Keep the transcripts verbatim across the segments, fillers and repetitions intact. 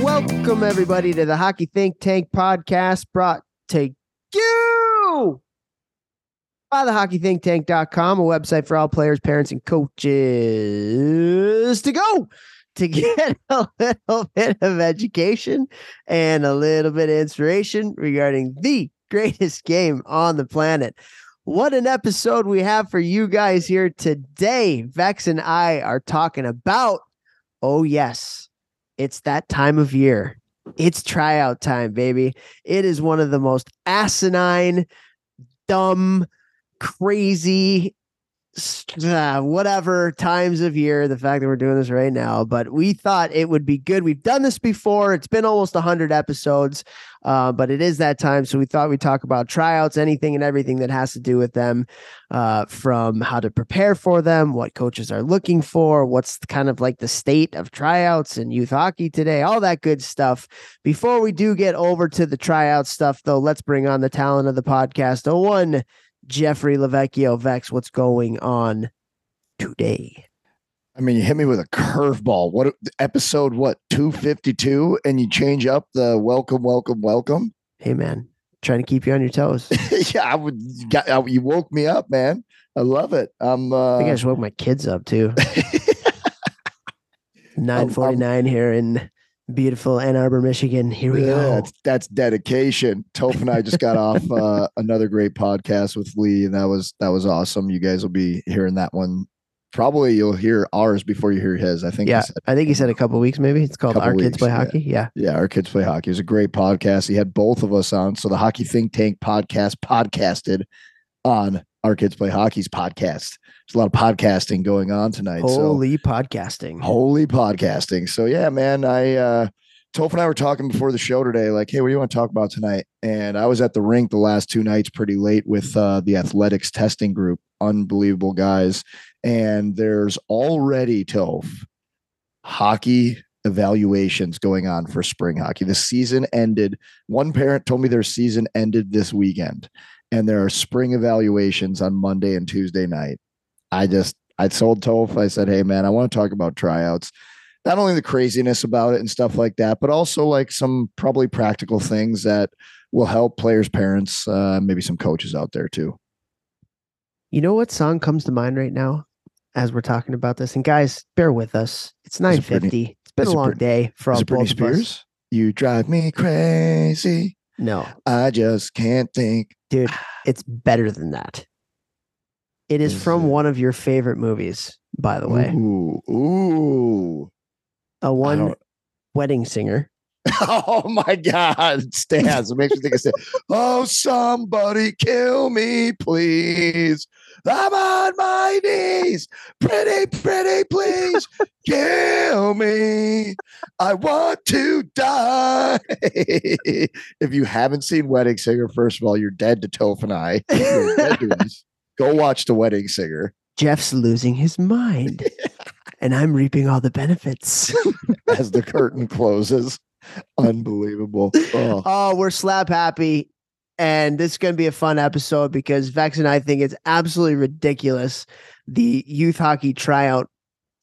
Welcome, everybody, to the Hockey Think Tank podcast, brought to you by the hockey think tank dot com, a website for all players, parents, and coaches to go to get a little bit of education and a little bit of inspiration regarding the greatest game on the planet. What an episode we have for you guys here today. Vex and I are talking about, oh, yes. It's that time of year. It's tryout time, baby. It is one of the most asinine, dumb, crazy, uh, whatever times of year. The fact that we're doing this right now, but we thought it would be good. We've done this before. It's been almost one hundred episodes, uh, but it is that time. So we thought we'd talk about tryouts, anything and everything that has to do with them, uh, from how to prepare for them, what coaches are looking for, what's kind of like the state of tryouts in youth hockey today, all that good stuff. Before we do get over to the tryout stuff, though, let's bring on the talent of the podcast. Oh, one. Jeffrey LeVecchio. Vex, what's going on today? I mean, you hit me with a curveball. What episode, what, two fifty-two, and you change up the welcome, welcome, welcome? Hey, man, trying to keep you on your toes. yeah, I would. Got, I, you woke me up, man. I love it. I'm, uh, I think I just woke my kids up, too. nine forty-nine here in beautiful Ann Arbor, Michigan. Here we yeah, go. That's, that's dedication. Toph and I just got off uh, another great podcast with Lee, and that was that was awesome. You guys will be hearing that one. Probably you'll hear ours before you hear his. I think. Yeah, he said, I think he said a couple of weeks. Maybe it's called Our Kids Play Hockey. Yeah. yeah, yeah, Our Kids Play Hockey. It was a great podcast. He had both of us on. So the Hockey Think Tank podcast podcasted on Our Kids Play Hockey's podcast. There's a lot of podcasting going on tonight. Holy so. podcasting. Holy podcasting. So, yeah, man, I, uh, Toph and I were talking before the show today, like, hey, what do you want to talk about tonight? And I was at the rink the last two nights pretty late with uh, the athletics testing group. Unbelievable guys. And there's already, Toph, hockey evaluations going on for spring hockey. The season ended. One parent told me their season ended this weekend. And there are spring evaluations on Monday and Tuesday night. I just, I told Toph, I said, hey, man, I want to talk about tryouts, not only the craziness about it and stuff like that, but also like some probably practical things that will help players, parents, uh, maybe some coaches out there too. You know what song comes to mind right now as we're talking about this? And guys, bear with us. It's nine fifty. It's, it's been a long Britney, day for all both of us. You drive me crazy. No, I just can't think. Dude, it's better than that. It is from one of your favorite movies, by the way. Ooh, ooh. A one Wedding Singer. Oh, my God. Stas. It makes me think of Stas. Oh, somebody kill me, please. I'm on my knees. Pretty, pretty, please. Kill me. I want to die. If you haven't seen Wedding Singer, first of all, you're dead to Toph and I. You're dead to us. Go watch The Wedding Singer. Jeff's losing his mind, and I'm reaping all the benefits. As the curtain closes. Unbelievable. Oh, oh we're slap happy, and this is going to be a fun episode because Vex and I think it's absolutely ridiculous. The youth hockey tryout,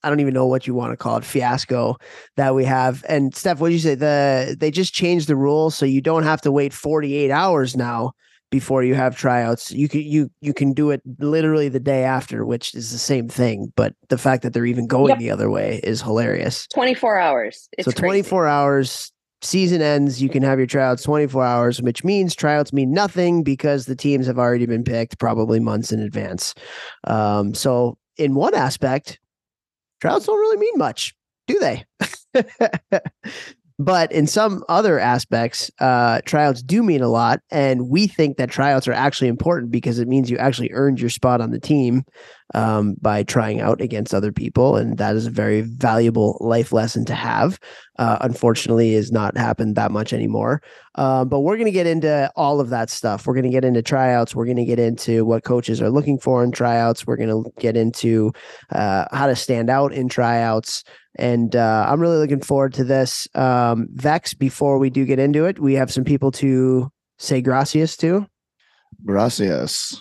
I don't even know what you want to call it, fiasco that we have. And Steph, what did you say? The They just changed the rules, so you don't have to wait forty-eight hours now before you have tryouts. You can you you can do it literally the day after, which is the same thing. But the fact that they're even going yep. the other way is hilarious. twenty-four hours. It's so twenty-four crazy. Hours, season ends, you can have your tryouts twenty-four hours, which means tryouts mean nothing because the teams have already been picked probably months in advance. Um, so in one aspect, tryouts don't really mean much. do they? But in some other aspects, uh, tryouts do mean a lot. And we think that tryouts are actually important because it means you actually earned your spot on the team um, by trying out against other people. And that is a very valuable life lesson to have. Uh, unfortunately, it has not happened that much anymore. Uh, but we're going to get into all of that stuff. We're going to get into tryouts. We're going to get into what coaches are looking for in tryouts. We're going to get into uh, how to stand out in tryouts. And uh, I'm really looking forward to this. Um, Vex, before we do get into it, we have some people to say gracias to. Gracias.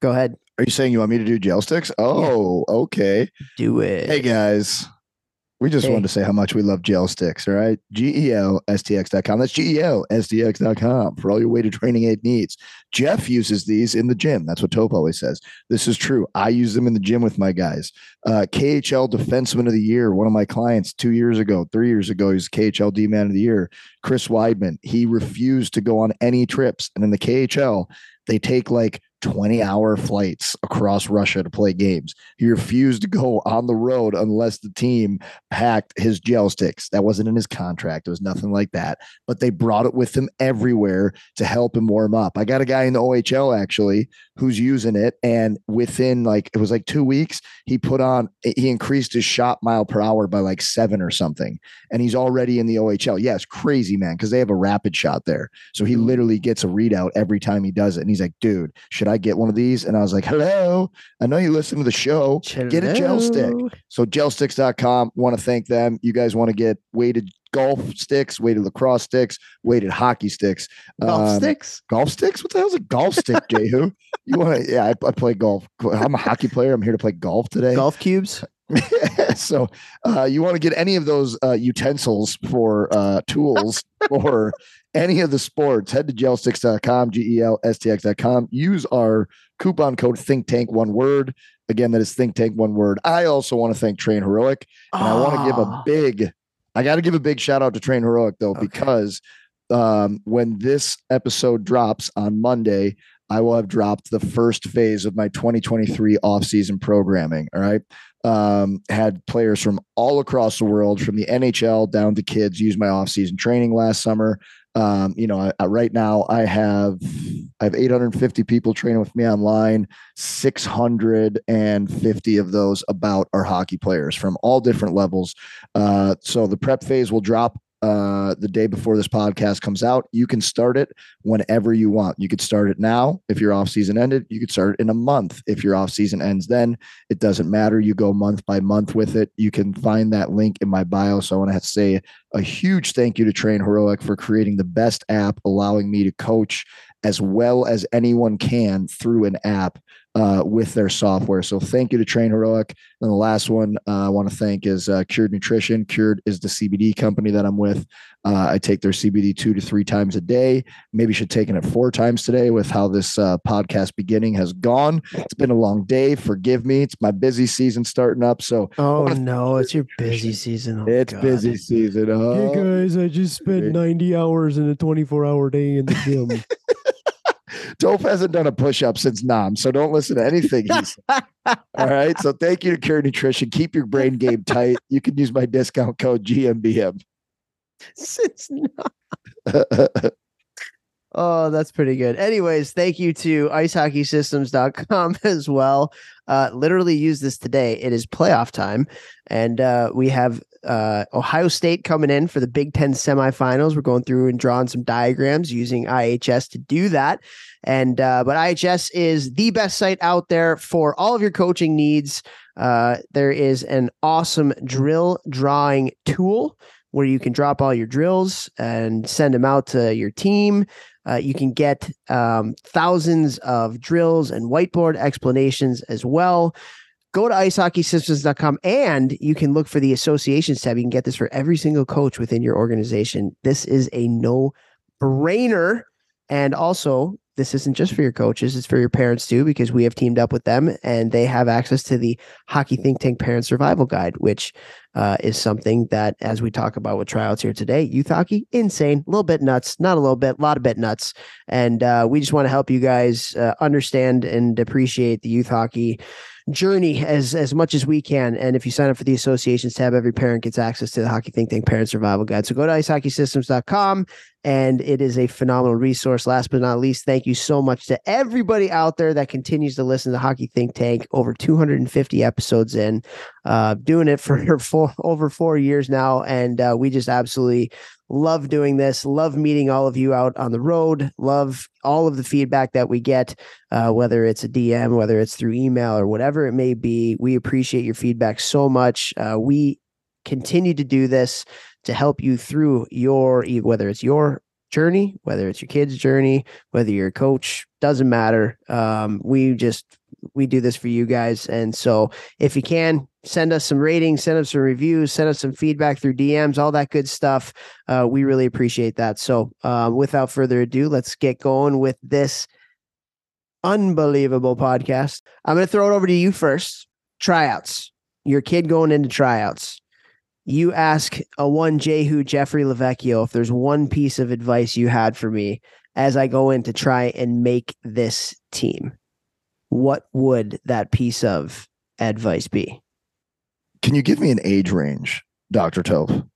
Go ahead. Are you saying you want me to do GelStx? Oh, yeah. Okay. Do it. Hey, guys. We just hey. wanted to say how much we love GelStx, all right? G E L S T X dot com. That's G E L S T X dot com for all your weighted training aid needs. Jeff uses these in the gym. That's what Toph always says. This is true. I use them in the gym with my guys. Uh, K H L Defenseman of the Year, one of my clients two years ago, three years ago, he's K H L D-Man of the Year. Chris Wideman, he refused to go on any trips. And in the K H L, they take like twenty hour flights across Russia to play games. He refused to go on the road unless the team packed his GelStx. That wasn't in his contract. It was nothing like that, but they brought it with him everywhere to help him warm up. I got a guy in the O H L actually who's using it. And within like, it was like two weeks, he put on, he increased his shot mile per hour by like seven or something. And he's already in the O H L. Yeah, it's crazy, man. Cause they have a rapid shot there. So he literally gets a readout every time he does it. And he's like, dude, should I get one of these? And I was like, hello, I know you listen to the show. Hello. Get a GelStx. So GelStx dot com. Want to thank them. You guys want to get weighted golf sticks, weighted lacrosse sticks, weighted hockey sticks. Golf um, sticks? Golf sticks? What the hell's a golf stick, Jehu? You want to? Yeah, I, I play golf. I'm a hockey player. I'm here to play golf today. Golf cubes? So uh, you want to get any of those uh, utensils for uh, tools or any of the sports, head to GelStx dot com, G E L S T X dot com. Use our coupon code Think Tank, one word. Again, that is Think Tank, one word. I also want to thank Train Heroic. And ah. I want to give a big, I got to give a big shout out to Train Heroic, though, okay. because um, when this episode drops on Monday, I will have dropped the first phase of my twenty twenty-three offseason programming. All right. Um, had players from all across the world, from the N H L down to kids, use my offseason training last summer. Um, you know, I, I, right now I have, I have eight hundred fifty people training with me online. six hundred fifty of those about are hockey players from all different levels. Uh, so the prep phase will drop Uh, the day before this podcast comes out. You can start it whenever you want. You could start it now if your off season ended. You could start it in a month if your off season ends then. It doesn't matter. You go month by month with it. You can find that link in my bio. So I want to say a huge thank you to Train Heroic for creating the best app, allowing me to coach as well as anyone can through an app uh, with their software. So thank you to Train Heroic. And the last one uh, I want to thank is uh, Cure Nutrition. Cure is the C B D company that I'm with. Uh, I take their C B D two to three times a day. Maybe should taken it four times today with how this uh, podcast beginning has gone. It's been a long day. Forgive me. It's my busy season starting up. So oh no, it's your busy season. Oh, it's God. busy season. Oh. Hey guys, I just spent ninety hours in a twenty-four hour day in the gym. Toph hasn't done a push-up since Nam, so don't listen to anything he said. All right, so thank you to Cure Nutrition. Keep your brain game tight. You can use my discount code G M B M. Since Nam. Oh, that's pretty good. Anyways, thank you to Ice Hockey Systems dot com as well. Uh, literally use this today. It is playoff time, and uh, we have uh, Ohio State coming in for the Big Ten semifinals. We're going through and drawing some diagrams using I H S to do that. And uh, but I H S is the best site out there for all of your coaching needs. Uh, there is an awesome drill drawing tool where you can drop all your drills and send them out to your team. Uh, you can get um, thousands of drills and whiteboard explanations as well. Go to Ice Hockey Systems dot com and you can look for the associations tab. You can get this for every single coach within your organization. This is a no-brainer. And also, this isn't just for your coaches. It's for your parents too, because we have teamed up with them and they have access to the Hockey Think Tank Parent Survival Guide, which uh, is something that, as we talk about with tryouts here today, youth hockey, insane, a little bit nuts, not a little bit, a lot of bit nuts. And uh, we just want to help you guys uh, understand and appreciate the youth hockey journey as, as much as we can. And if you sign up for the associations tab, every parent gets access to the Hockey Think Tank Parent Survival Guide. So go to ice hockey systems dot com, and it is a phenomenal resource. Last but not least, thank you so much to everybody out there that continues to listen to Hockey Think Tank. Over two hundred fifty episodes in, uh, doing it for four, over four years now. And uh, we just absolutely love doing this. Love meeting all of you out on the road. Love all of the feedback that we get, uh, whether it's a D M, whether it's through email or whatever it may be. We appreciate your feedback so much. Uh, we continue to do this to help you through your, whether it's your journey, whether it's your kid's journey, whether you're a coach, doesn't matter. Um, we just, we do this for you guys. And so if you can, send us some ratings, send us some reviews, send us some feedback through D Ms, all that good stuff. Uh, we really appreciate that. So uh, without further ado, let's get going with this unbelievable podcast. I'm going to throw it over to you first. Tryouts. Your kid going into tryouts. You ask a one Jehu Jeffrey LeVecchio if there's one piece of advice you had for me as I go in to try and make this team. What would that piece of advice be? Can you give me an age range, Doctor Toph?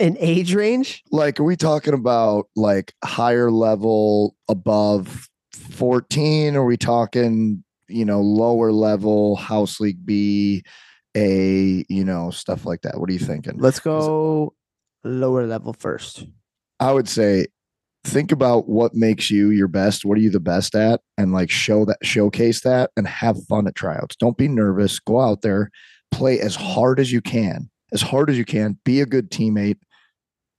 An age range? Like, are we talking about like higher level above fourteen? Are we talking, you know, lower level house league B, A, you know, stuff like that? What are you thinking? Let's go lower level first. I would say, think about what makes you your best. What are you the best at? And like show that, showcase that, and have fun at tryouts. Don't be nervous. Go out there, play as hard as you can, as hard as you can, be a good teammate,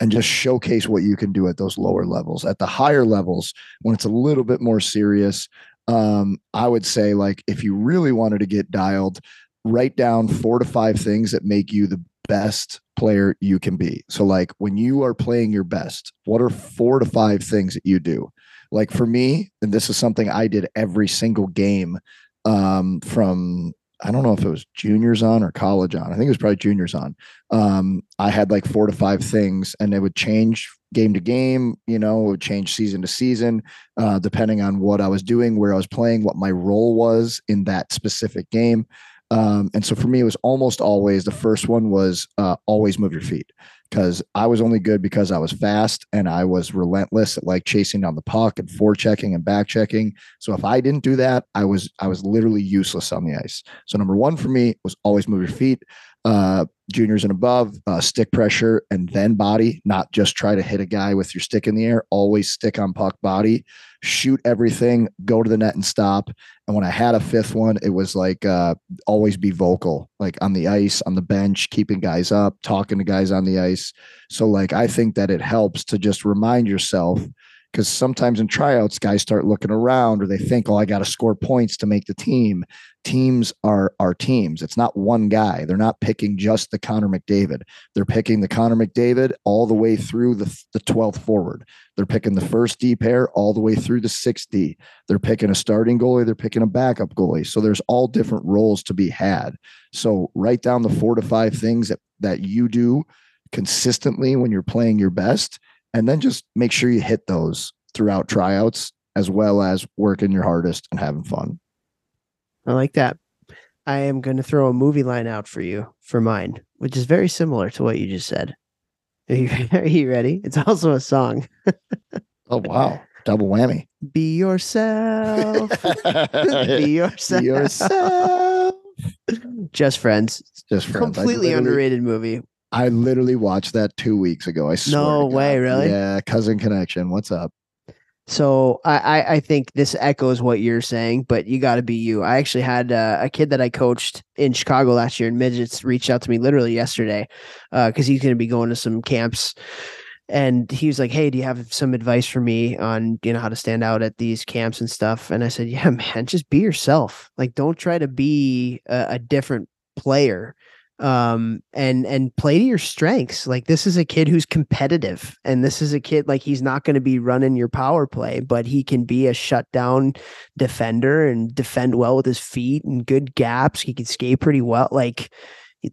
and just showcase what you can do at those lower levels. At the higher levels, when it's a little bit more serious, um, I would say, like, if you really wanted to get dialed, write down four to five things that make you the best player you can be. So like when you are playing your best, what are four to five things that you do? Like for me, and this is something I did every single game um, from, I don't know if it was juniors on or college on. I think it was probably juniors on. Um, I had like four to five things, and it would change game to game, you know, it would change season to season, uh, depending on what I was doing, where I was playing, what my role was in that specific game. Um, and so for me, it was almost always, the first one was uh, always move your feet, because I was only good because I was fast and I was relentless at like chasing down the puck and forechecking and backchecking. So if I didn't do that, I was I was literally useless on the ice. So number one for me was always move your feet. Uh, juniors and above, uh, stick pressure and then body, not just try to hit a guy with your stick in the air. Always stick on puck, body, shoot everything, go to the net and stop. And when I had a fifth one, it was like, uh, always be vocal, like on the ice, on the bench, keeping guys up, talking to guys on the ice. So like, I think that it helps to just remind yourself, because sometimes in tryouts, guys start looking around or they think, oh, I got to score points to make the team. Teams are our teams. It's not one guy. They're not picking just the Connor McDavid. They're picking the Connor McDavid all the way through the, the twelfth forward. They're picking the first D pair all the way through the sixth D. They're picking a starting goalie. They're picking a backup goalie. So there's all different roles to be had. So write down the four to five things that, that you do consistently when you're playing your best, and then just make sure you hit those throughout tryouts, as well as working your hardest and having fun. I like that. I am going to throw a movie line out for you for mine, which is very similar to what you just said. Are you, are you ready? It's also a song. Oh, wow. Double whammy. Be yourself. Be yourself. Be yourself. Just Friends. Just Friends. Completely underrated movie. I literally watched that two weeks ago. I swear. No way. God. Really? Yeah. Cousin Connection. What's up? So I, I think this echoes what you're saying, but you got to be you. I actually had uh, a kid that I coached in Chicago last year in midgets reached out to me literally yesterday because uh, he's going to be going to some camps. And he was like, hey, do you have some advice for me on, you know, how to stand out at these camps and stuff? And I said, yeah, man, just be yourself. Like, don't try to be a, a different player. Um, and, and play to your strengths. Like, this is a kid who's competitive, and this is a kid, like, he's not going to be running your power play, but he can be a shutdown defender and defend well with his feet and good gaps. He can skate pretty well. Like,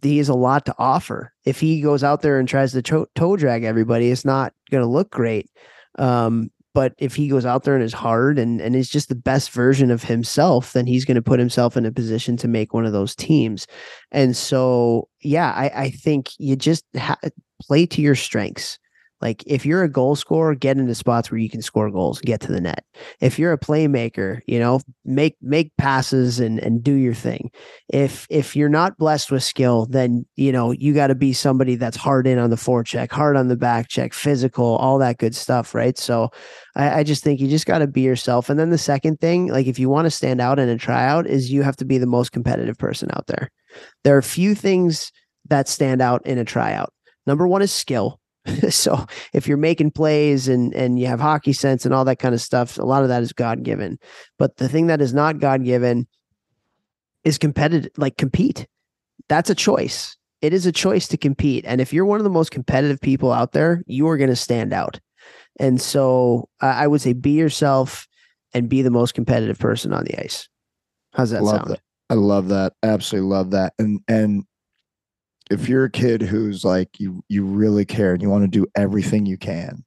he has a lot to offer. If he goes out there and tries to toe drag everybody, it's not going to look great. Um, But if he goes out there and is hard and, and is just the best version of himself, then he's going to put himself in a position to make one of those teams. And so, yeah, I, I think you just ha- play to your strengths. Like if you're a goal scorer, get into spots where you can score goals, get to the net. If you're a playmaker, you know, make, make passes and, and do your thing. If, if you're not blessed with skill, then, you know, you got to be somebody that's hard in on the forecheck, hard on the back check, physical, all that good stuff. Right. So I, I just think you just got to be yourself. And then the second thing, like if you want to stand out in a tryout, is you have to be the most competitive person out there. There are few things that stand out in a tryout. Number one is skill. So if you're making plays and, and you have hockey sense and all that kind of stuff, a lot of that is God-given. But the thing that is not God-given is competitive, like compete. That's a choice. It is a choice to compete. And if you're one of the most competitive people out there, you are going to stand out. And so uh, I would say be yourself and be the most competitive person on the ice. How's that love sound? That. I love that. Absolutely love that. And, and, if you're a kid who's like, you, you really care and you want to do everything you can,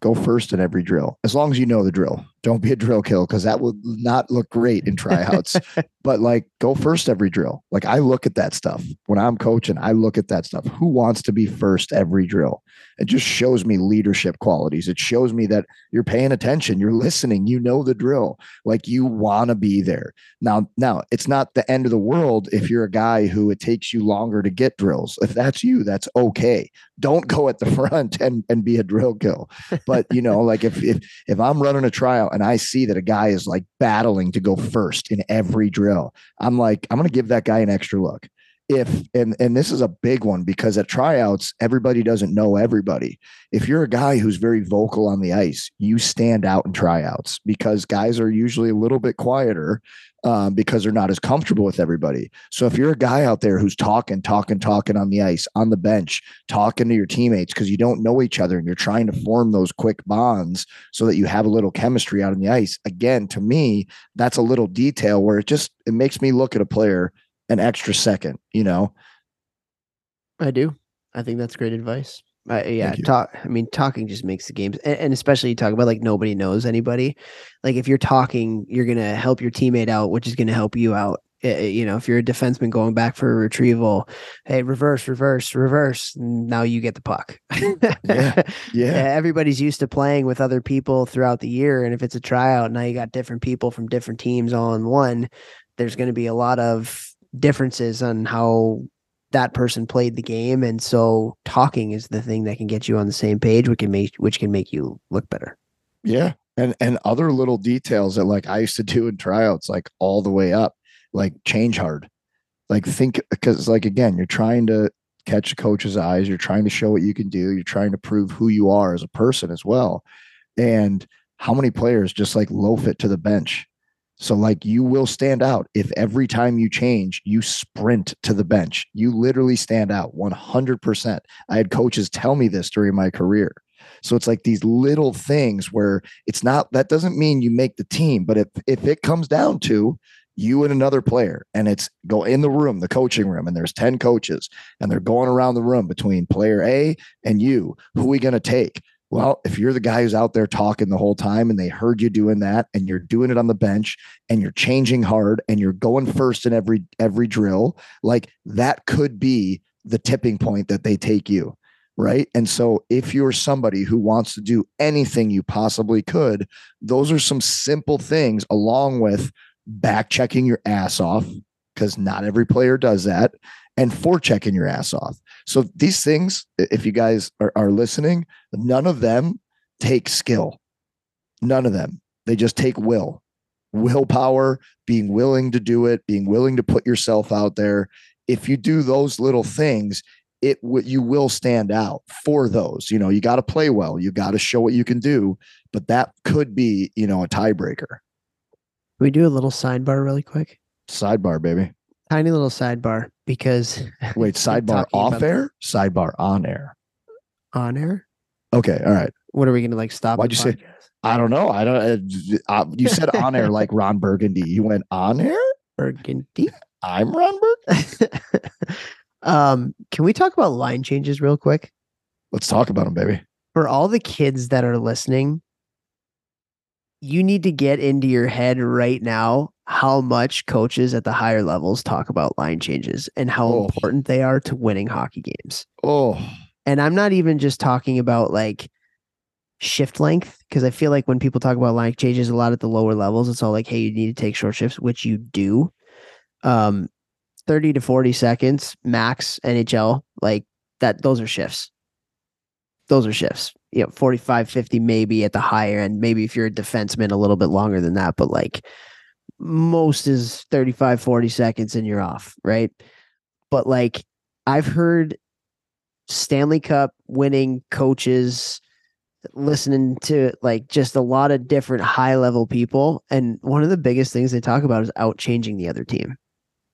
go first in every drill. As long as you know the drill, don't be a drill kill, because that would not look great in tryouts, but like go first every drill. Like I look at that stuff when I'm coaching, I look at that stuff. Who wants to be first every drill? It just shows me leadership qualities. It shows me that you're paying attention. You're listening. You know the drill. Like you want to be there. Now, now it's not the end of the world if you're a guy who it takes you longer to get drills. If that's you, that's okay. Don't go at the front and, and be a drill kill. But you know, like if, if, if I'm running a tryout, and I see that a guy is like battling to go first in every drill, I'm like, I'm going to give that guy an extra look. If, and, and this is a big one, because at tryouts, everybody doesn't know everybody. If you're a guy who's very vocal on the ice, you stand out in tryouts, because guys are usually a little bit quieter um, because they're not as comfortable with everybody. So if you're a guy out there who's talking, talking, talking on the ice, on the bench, talking to your teammates, because you don't know each other and you're trying to form those quick bonds so that you have a little chemistry out on the ice. Again, to me, that's a little detail where it just, it makes me look at a player an extra second, you know. I do. I think that's great advice. Uh, yeah. Talk. I mean, talking just makes the games, and, and especially you talk about like nobody knows anybody. Like if you're talking, you're going to help your teammate out, which is going to help you out. It, you know, if you're a defenseman going back for a retrieval, hey, reverse, reverse, reverse. Now you get the puck. yeah, yeah. Everybody's used to playing with other people throughout the year. And if it's a tryout, now you got different people from different teams all in one. There's going to be a lot of differences on how that person played the game, and so talking is the thing that can get you on the same page, which can make which can make you look better. Yeah, and and other little details that like I used to do in tryouts, like all the way up, like change hard, like think, because like again, you're trying to catch the coach's eyes, you're trying to show what you can do, you're trying to prove who you are as a person as well. And how many players just like loaf it to the bench? So like you will stand out if every time you change, you sprint to the bench. You literally stand out one hundred percent. I had coaches tell me this during my career. So it's like these little things where it's not, that doesn't mean you make the team, but if, if it comes down to you and another player, and it's go in the room, the coaching room, and there's ten coaches and they're going around the room between player A and you, who are we going to take? Well, if you're the guy who's out there talking the whole time and they heard you doing that, and you're doing it on the bench and you're changing hard and you're going first in every, every drill, like that could be the tipping point that they take you. Right. And so if you're somebody who wants to do anything you possibly could, those are some simple things, along with back checking your ass off, because not every player does that, and forechecking your ass off. So these things, if you guys are, are listening, none of them take skill. None of them. They just take will, willpower, being willing to do it, being willing to put yourself out there. If you do those little things, it w- you will stand out for those. You know, you got to play well. You got to show what you can do. But that could be, you know, a tiebreaker. Can we do a little sidebar really quick? Sidebar, baby. Tiny little sidebar, because wait, sidebar off air, sidebar on air, on air. Okay, all right. What are we going to like stop? Why'd you podcast? Say? I don't know. I don't. Uh, you said on air like Ron Burgundy. You went on air Burgundy. I'm Ron Burgundy. um, can we talk about line changes real quick? Let's talk about them, baby. For all the kids that are listening, you need to get into your head right now how much coaches at the higher levels talk about line changes and how oh. important they are to winning hockey games. Oh, and I'm not even just talking about like shift length, because I feel like when people talk about line changes a lot at the lower levels, it's all like, hey, you need to take short shifts, which you do. Um, thirty to forty seconds max N H L, like that. Those are shifts. Those are shifts. You know, forty-five, fifty maybe at the higher end. Maybe if you're a defenseman, a little bit longer than that. But like most is thirty-five, forty seconds and you're off, right? But like I've heard Stanley Cup winning coaches listening to like just a lot of different high level people. And one of the biggest things they talk about is out changing the other team.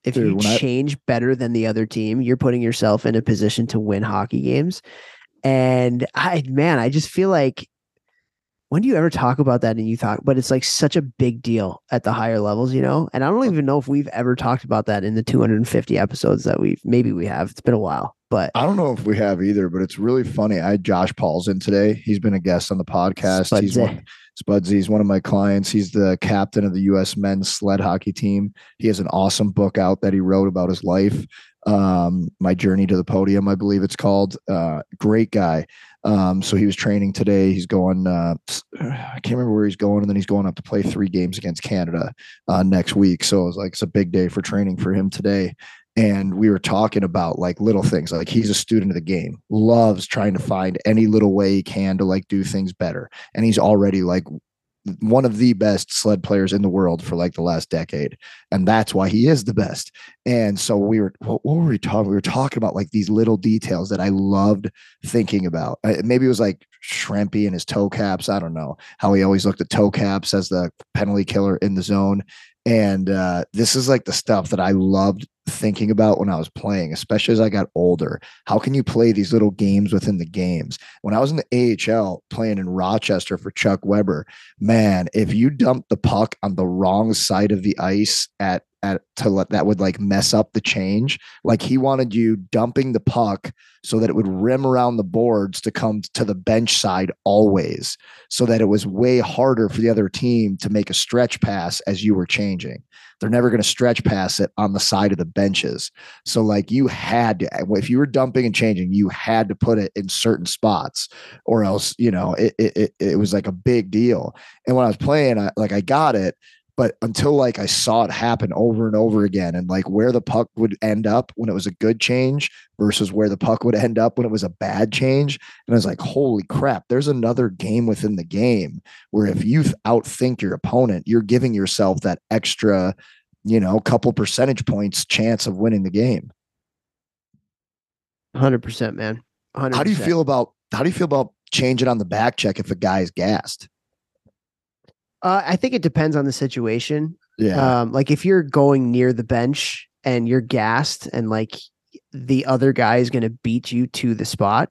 If Dude, you change I... better than the other team, you're putting yourself in a position to win hockey games. And I, man, I just feel like, when do you ever talk about that? And you talk, but it's like such a big deal at the higher levels, you know? And I don't even know if we've ever talked about that in the two hundred fifty episodes that we've, maybe we have, it's been a while, but I don't know if we have either, but it's really funny. I had Josh Paul's in today. He's been a guest on the podcast. Spudsy. He's one, Spudsy, he's one of my clients. He's the captain of the U S men's sled hockey team. He has an awesome book out that he wrote about his life. Um, My Journey to the Podium, I believe it's called. Uh, great guy. Um, so he was training today. He's going, uh, I can't remember where he's going. And then he's going up to play three games against Canada uh, next week. So it was like, it's a big day for training for him today. And we were talking about like little things, like he's a student of the game, loves trying to find any little way he can to like do things better. And he's already like one of the best sled players in the world for like the last decade. And that's why he is the best. And so we were, what, what were we talking? We were talking about like these little details that I loved thinking about. I, maybe it was like Shrimpy and his toe caps. I don't know how he always looked at toe caps as the penalty killer in the zone. And uh, this is like the stuff that I loved thinking about when I was playing, especially as I got older. How can you play these little games within the games? When I was in the A H L playing in Rochester for Chuck Weber, man, if you dumped the puck on the wrong side of the ice at, at to let that would like mess up the change. Like he wanted you dumping the puck so that it would rim around the boards to come to the bench side always, so that it was way harder for the other team to make a stretch pass as you were changing. They're never going to stretch pass it on the side of the benches. So like you had to, if you were dumping and changing, you had to put it in certain spots or else, you know, it, it, it was like a big deal. And when I was playing, I, like I got it, but until like I saw it happen over and over again, and like where the puck would end up when it was a good change versus where the puck would end up when it was a bad change. And I was like, holy crap, there's another game within the game where if you outthink your opponent, you're giving yourself that extra, you know, couple percentage points chance of winning the game. one hundred percent, man. one hundred percent. How do you feel about, how do you feel about changing on the back check if a guy's gassed? Uh, I think it depends on the situation. Yeah. Um, like if you're going near the bench and you're gassed and like the other guy is going to beat you to the spot,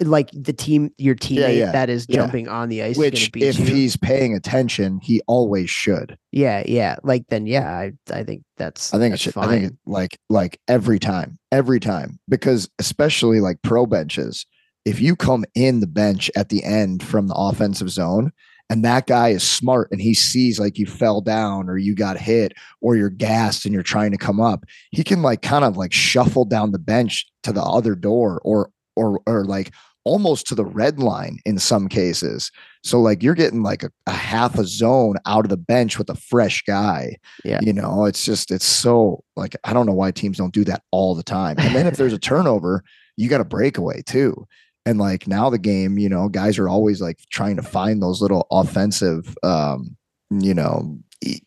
like the team, your teammate yeah, yeah. that is jumping yeah. on the ice. Which is beat if you. He's paying attention, he always should. Yeah. Yeah. Like then, yeah, I, I think that's, I think that's it should, fine. I think it, like, like every time, every time, because especially like pro benches, if you come in the bench at the end from the offensive zone, and that guy is smart and he sees like you fell down or you got hit or you're gassed and you're trying to come up, he can like kind of like shuffle down the bench to the other door or, or, or like almost to the red line in some cases. So like you're getting like a, a half a zone out of the bench with a fresh guy. Yeah. You know, it's just, it's so like, I don't know why teams don't do that all the time. And then if there's a turnover, you got a breakaway too. And like now the game, you know, guys are always like trying to find those little offensive, um, you know, e-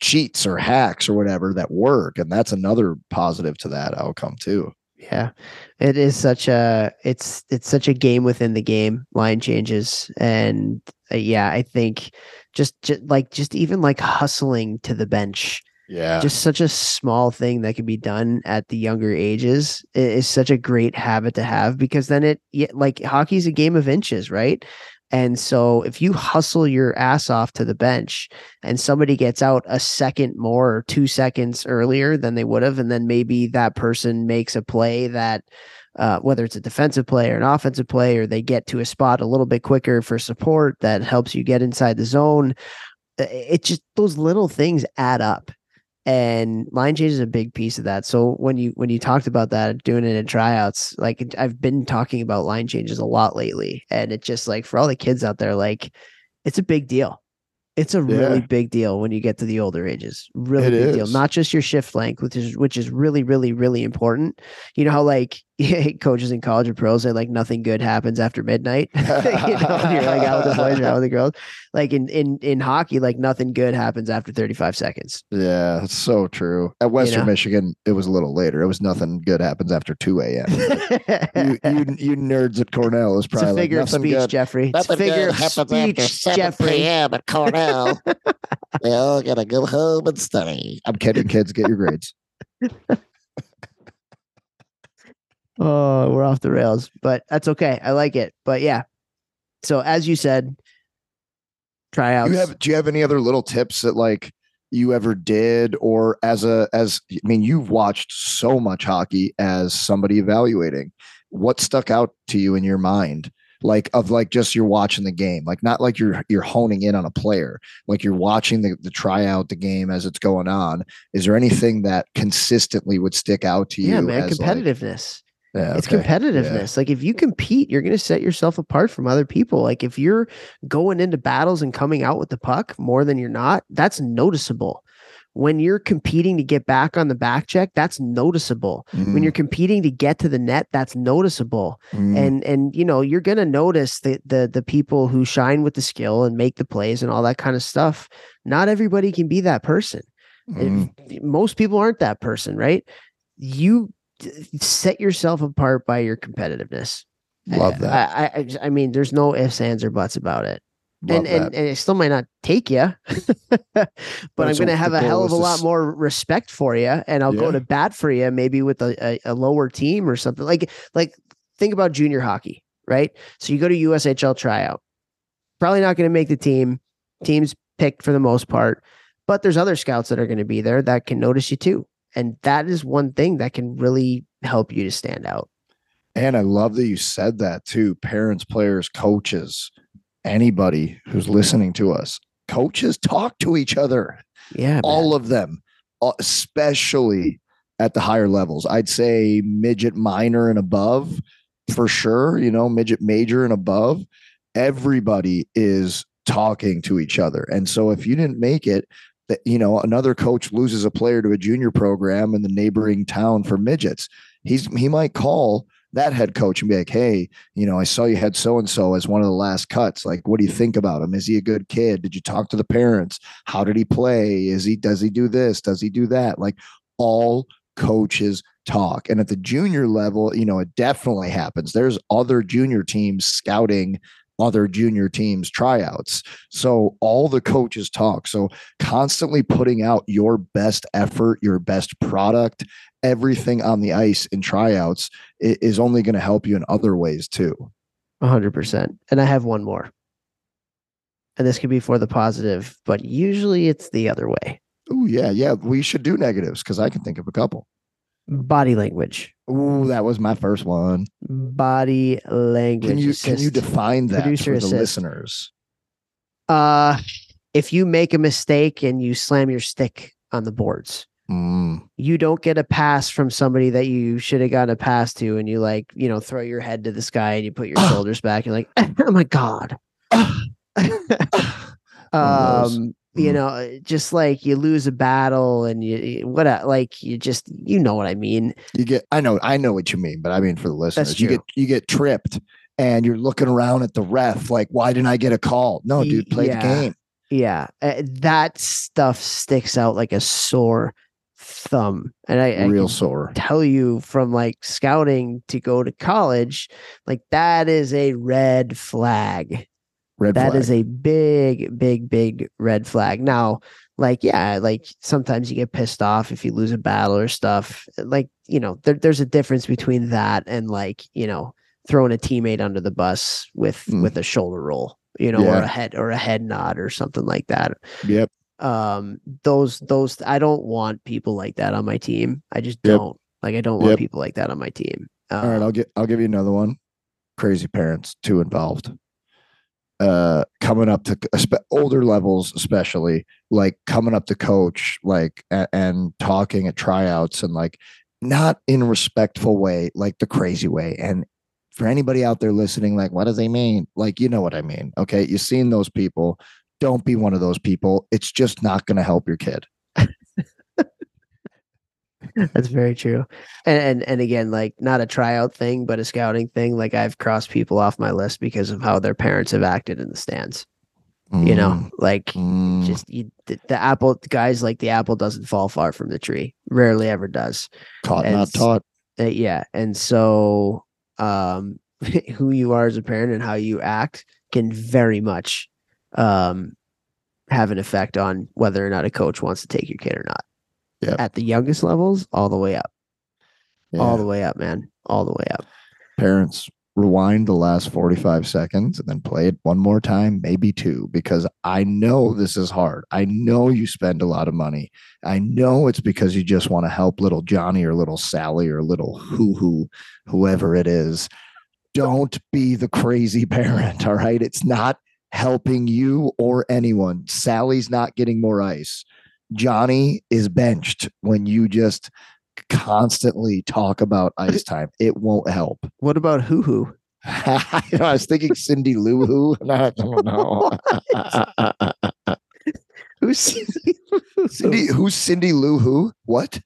cheats or hacks or whatever that work. And that's another positive to that outcome too. Yeah, it is such a, it's, it's such a game within the game, line changes. And uh, yeah, I think just, just like, just even like hustling to the bench. Yeah, just such a small thing that can be done at the younger ages is such a great habit to have, because then it, like hockey's a game of inches, right? And so if you hustle your ass off to the bench and somebody gets out a second more or two seconds earlier than they would have, and then maybe that person makes a play that, uh, whether it's a defensive play or an offensive play, or they get to a spot a little bit quicker for support that helps you get inside the zone. It just, those little things add up. And line change is a big piece of that. So when you when you talked about that, doing it in tryouts, like I've been talking about line changes a lot lately. And it's just like, for all the kids out there, like it's a big deal. It's a yeah. really big deal when you get to the older ages. Really it big is. deal. Not just your shift length, which is which is really, really, really important. You know how like coaches in college and pros say like nothing good happens after midnight. You know, you're like out with the boys or out with the girls. Like in in in hockey, like nothing good happens after thirty-five seconds. Yeah, that's so true. At Western you know? Michigan, it was a little later. It was nothing good happens after two a.m. you, you you nerds at Cornell is probably it's a figure like, of speech, good, Jeffrey. Nothing it's good happens speech, after seven p.m. at Cornell. They all gotta go home and study. I'm kidding, kids. Get your grades. Oh, we're off the rails, but that's okay. I like it. But yeah. So as you said, tryouts. Do you have, do you have any other little tips that like you ever did, or as a, as, I mean, you've watched so much hockey as somebody evaluating, what stuck out to you in your mind? Like of like, just you're watching the game, like not like you're, you're honing in on a player, like you're watching the, the tryout, the game as it's going on. Is there anything that consistently would stick out to you? Yeah, man, as competitiveness. Like, Yeah, it's okay. competitiveness. Yeah. Like if you compete, you're going to set yourself apart from other people. Like if you're going into battles and coming out with the puck more than you're not, that's noticeable. When you're competing to get back on the back check, that's noticeable. Mm-hmm. When you're competing to get to the net, that's noticeable. Mm-hmm. And, and, you know, you're going to notice the, the, the people who shine with the skill and make the plays and all that kind of stuff. Not everybody can be that person. Mm-hmm. It, most people aren't that person, right? You set yourself apart by your competitiveness. Love that. I, I, I mean, there's no ifs, ands, or buts about it. Love and, and and it still might not take you, but That's I'm going to have a hell of a lot more respect for you, and I'll yeah. go to bat for you, maybe with a, a, a lower team or something. Like like think about junior hockey, right? So you go to U S H L tryout, probably not going to make the team. Teams picked for the most part, but there's other scouts that are going to be there that can notice you too. And that is one thing that can really help you to stand out. And I love that you said that too. Parents, players, coaches, anybody who's listening to us, coaches talk to each other. Yeah. All man. of them, especially at the higher levels. I'd say midget minor and above for sure. You know, midget major and above. Everybody is talking to each other. And so if you didn't make it, that, you know, another coach loses a player to a junior program in the neighboring town for midgets. He's he might call that head coach and be like, hey, you know, I saw you had so-and-so as one of the last cuts. Like, what do you think about him? Is he a good kid? Did you talk to the parents? How did he play? Is he, does he do this? Does he do that? Like all coaches talk. And at the junior level, you know, it definitely happens. There's other junior teams scouting other junior teams tryouts. So all the coaches talk. So constantly putting out your best effort, your best product, everything on the ice in tryouts is only going to help you in other ways too. A hundred percent. And I have one more, and this could be for the positive, but usually it's the other way. Oh yeah. Yeah. We should do negatives, 'cause I can think of a couple. Body language. Ooh, that was my first one. Body language. Can you assist. can you define that Producer for the assist. listeners? Uh, if you make a mistake and you slam your stick on the boards, mm. you don't get a pass from somebody that you should have gotten a pass to, and you like you know throw your head to the sky and you put your shoulders back and like, oh my god. um. You know, just like you lose a battle and you, what, like you just, you know what I mean? You get, I know, I know what you mean, but I mean, for the listeners, you get, you get tripped and you're looking around at the ref. Like, why didn't I get a call? No, dude, play yeah. the game. Yeah. Uh, that stuff sticks out like a sore thumb. And I, Real I can sore. tell you from like scouting to go to college, like that is a red flag. Red that flag. is a big, big, big red flag. Now, like, yeah, like sometimes you get pissed off if you lose a battle or stuff. Like, you know, there, there's a difference between that and like, you know, throwing a teammate under the bus with mm. with a shoulder roll. you know, yeah. or a head or a head nod or something like that. Yep. Um, those, those, I don't want people like that on my team. I just yep. don't like, I don't want yep. people like that on my team. Um, All right. I'll get, I'll give you another one. Crazy parents too involved, uh, coming up to older levels, especially like coming up to coach, like, a, and talking at tryouts and like not in a respectful way, like the crazy way. And for anybody out there listening, like, what does he mean? Like, you know what I mean? Okay. You've seen those people. Don't be one of those people. It's just not going to help your kid. That's very true. And, and, and again, like not a tryout thing, but a scouting thing. Like I've crossed people off my list because of how their parents have acted in the stands, mm. you know, like mm. just you, the, the apple guys, like the apple doesn't fall far from the tree. Rarely ever does. Taught, and, not taught. Uh, yeah. And so, um, who you are as a parent and how you act can very much um have an effect on whether or not a coach wants to take your kid or not. Yep. At the youngest levels, all the way up. Yeah. All the way up, man. All the way up. Parents, rewind the last forty-five seconds and then play it one more time, maybe two, because I know this is hard. I know you spend a lot of money. I know it's because you just want to help little Johnny or little Sally or little hoo-hoo, whoever it is. Don't be the crazy parent, all right? It's not helping you or anyone. Sally's not getting more ice. Johnny is benched when you just constantly talk about ice time. It won't help. What about hoo hoo? You know, I was thinking Cindy Lou Who. I don't know. Who's Cindy? Cindy? Who's Cindy Lou Who? What?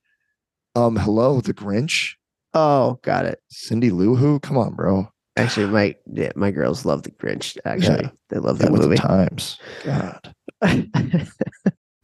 Um, hello, the Grinch. Oh, got it. Cindy Lou Who. Come on, bro. Actually, my yeah, my girls love the Grinch. Actually, yeah. They love that movie. Times, God.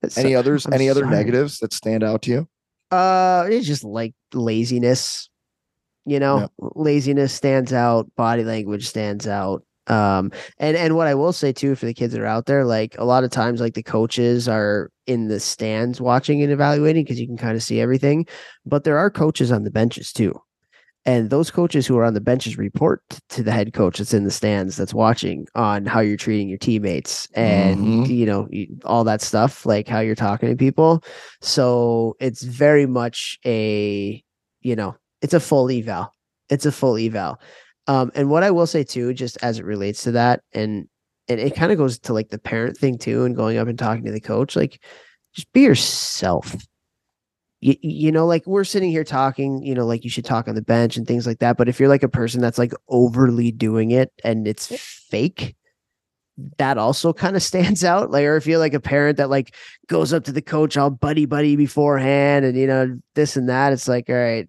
That's any so, others? I'm any sorry. Other negatives that stand out to you? Uh, it's just like laziness. You know, yep. Laziness stands out. Body language stands out. Um, and and what I will say too for the kids that are out there, like a lot of times, like the coaches are in the stands watching and evaluating because you can kind of see everything. But there are coaches on the benches too, and those coaches who are on the benches report to the head coach that's in the stands that's watching on how you're treating your teammates and, mm-hmm. you know, all that stuff, like how you're talking to people. So it's very much a, you know, it's a full eval. It's a full eval. Um, and what I will say, too, just as it relates to that, and, and it kind of goes to like the parent thing, too, and going up and talking to the coach, like just be yourself. You, you know, like we're sitting here talking, you know, like you should talk on the bench and things like that. But if you're like a person that's like overly doing it and it's fake, that also kind of stands out. Like, or if you're like a parent that like goes up to the coach all buddy buddy beforehand and, you know, this and that, it's like, all right,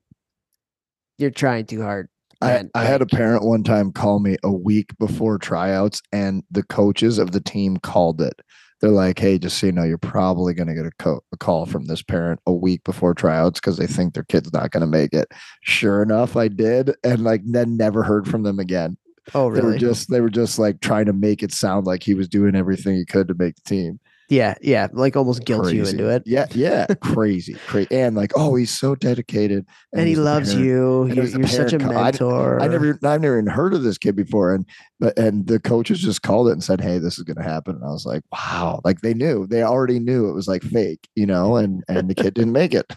you're trying too hard. I, I had a parent one time call me a week before tryouts and the coaches of the team called it. They're like, hey, just so you know, you're probably going to get a, co- a call from this parent a week before tryouts because they think their kid's not going to make it. Sure enough, I did. And like then never heard from them again. Oh, really? They were just they were just like trying to make it sound like he was doing everything he could to make the team. Yeah. Yeah. Like almost guilt you into it. Yeah. Yeah. Crazy. Crazy. And like, oh, he's so dedicated. And, and he loves you. You're, you're such a mentor. I, I never, I've never even heard of this kid before. And, but, and the coaches just called it and said, hey, this is going to happen. And I was like, wow, like they knew, they already knew it was like fake, you know, and, and the kid didn't make it.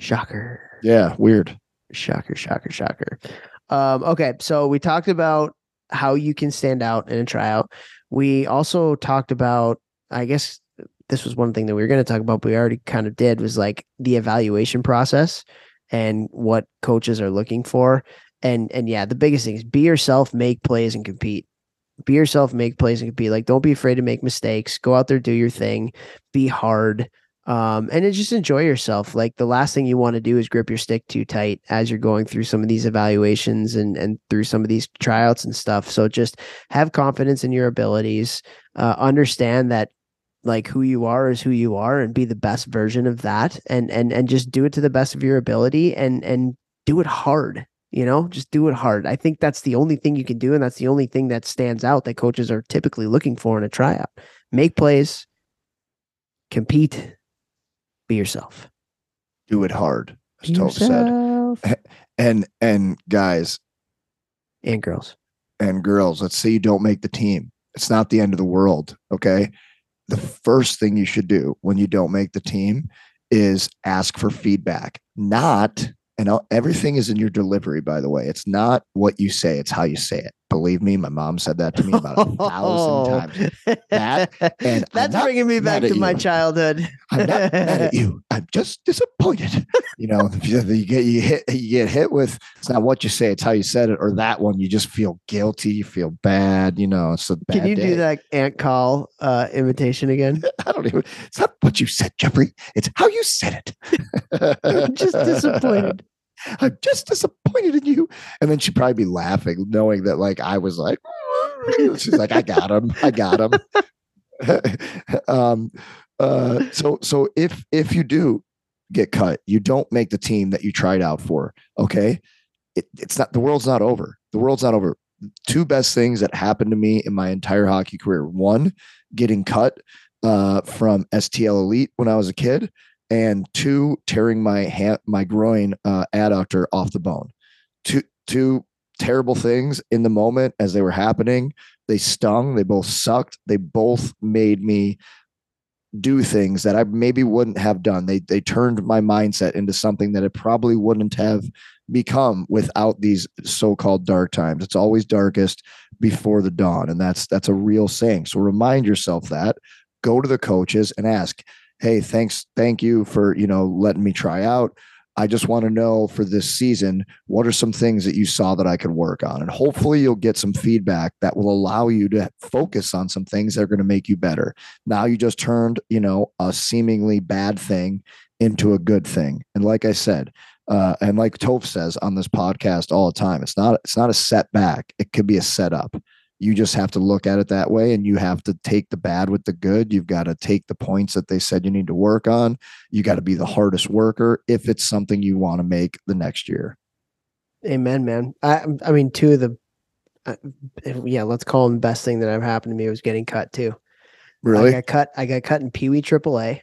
Shocker. Yeah. Weird. Shocker, shocker, shocker. Um, okay. So we talked about how you can stand out in a tryout. We also talked about, I guess this was one thing that we were going to talk about, but we already kind of did, was like the evaluation process and what coaches are looking for. And, and yeah, the biggest thing is be yourself, make plays and compete. Be yourself, make plays and compete. Like, don't be afraid to make mistakes. Go out there, do your thing, be hard. Um, and just enjoy yourself. Like, the last thing you want to do is grip your stick too tight as you're going through some of these evaluations and, and through some of these tryouts and stuff. So just have confidence in your abilities, uh, understand that like who you are is who you are, and be the best version of that. And, and, and just do it to the best of your ability, and, and do it hard, you know, just do it hard. I think that's the only thing you can do. And that's the only thing that stands out that coaches are typically looking for in a tryout. Make plays, compete, be yourself. Do it hard, as Toph said. And and guys. And girls. And girls. Let's say you don't make the team. It's not the end of the world, okay? The first thing you should do when you don't make the team is ask for feedback. Not, and I'll, everything is in your delivery, by the way. It's not what you say. It's how you say it. Believe me, my mom said that to me about a thousand times. That, and That's bringing me back to you. My childhood. I'm not mad at you. I'm just disappointed. You know, you get you hit you get hit with, it's not what you say, it's how you said it. Or that one, you just feel guilty, you feel bad. You know, it's a bad Can you day. Do that Aunt Call uh, imitation again? I don't even. It's not what you said, Jeffrey. It's how you said it. I'm just disappointed. I'm just disappointed in you. And then she'd probably be laughing, knowing that like I was like, she's like, I got him. I got him. um, uh, so so if if you do get cut, you don't make the team that you tried out for. Okay. It, it's not the world's not over. The world's not over. Two best things that happened to me in my entire hockey career. One, getting cut uh, from S T L Elite when I was a kid. And two, tearing my hand, my groin uh, adductor off the bone. Two, two terrible things in the moment as they were happening. They stung. They both sucked. They both made me do things that I maybe wouldn't have done. They they turned my mindset into something that it probably wouldn't have become without these so-called dark times. It's always darkest before the dawn, and that's that's a real saying. So remind yourself that. Go to the coaches and ask. Hey, thanks. Thank you for, you know, letting me try out. I just want to know for this season, what are some things that you saw that I could work on? And hopefully you'll get some feedback that will allow you to focus on some things that are going to make you better. Now you just turned, you know, a seemingly bad thing into a good thing. And like I said, uh, and like Toph says on this podcast all the time, it's not, it's not a setback. It could be a setup. You just have to look at it that way, and you have to take the bad with the good. You've got to take the points that they said you need to work on. You got to be the hardest worker if it's something you want to make the next year. Amen, man. I, I mean, two of the, uh, yeah, let's call them the best thing that ever happened to me was getting cut too. Really? I got cut. I got cut in Pee Wee Triple A.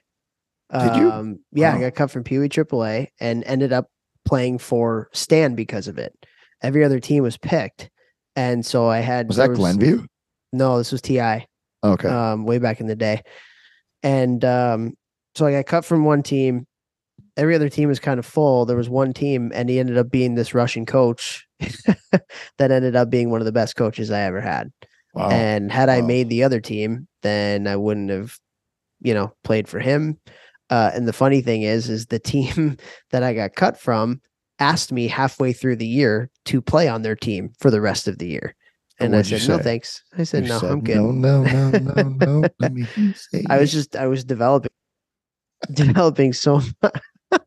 Did you? Um, yeah, oh. I got cut from Pee Wee Triple A and ended up playing for Stan because of it. Every other team was picked. And so I had, was that was, Glenview? No, this was T I. Okay. Um, way back in the day. And, um, so I got cut from one team. Every other team was kind of full. There was one team, and he ended up being this Russian coach that ended up being one of the best coaches I ever had. Wow. And had wow. I made the other team, then I wouldn't have, you know, played for him. Uh, and the funny thing is, is the team that I got cut from asked me halfway through the year to play on their team for the rest of the year. And, and I said, no, thanks. I said, you no, said, I'm good. No, no, no, no, no. Let me say I was just, I was developing, developing so much.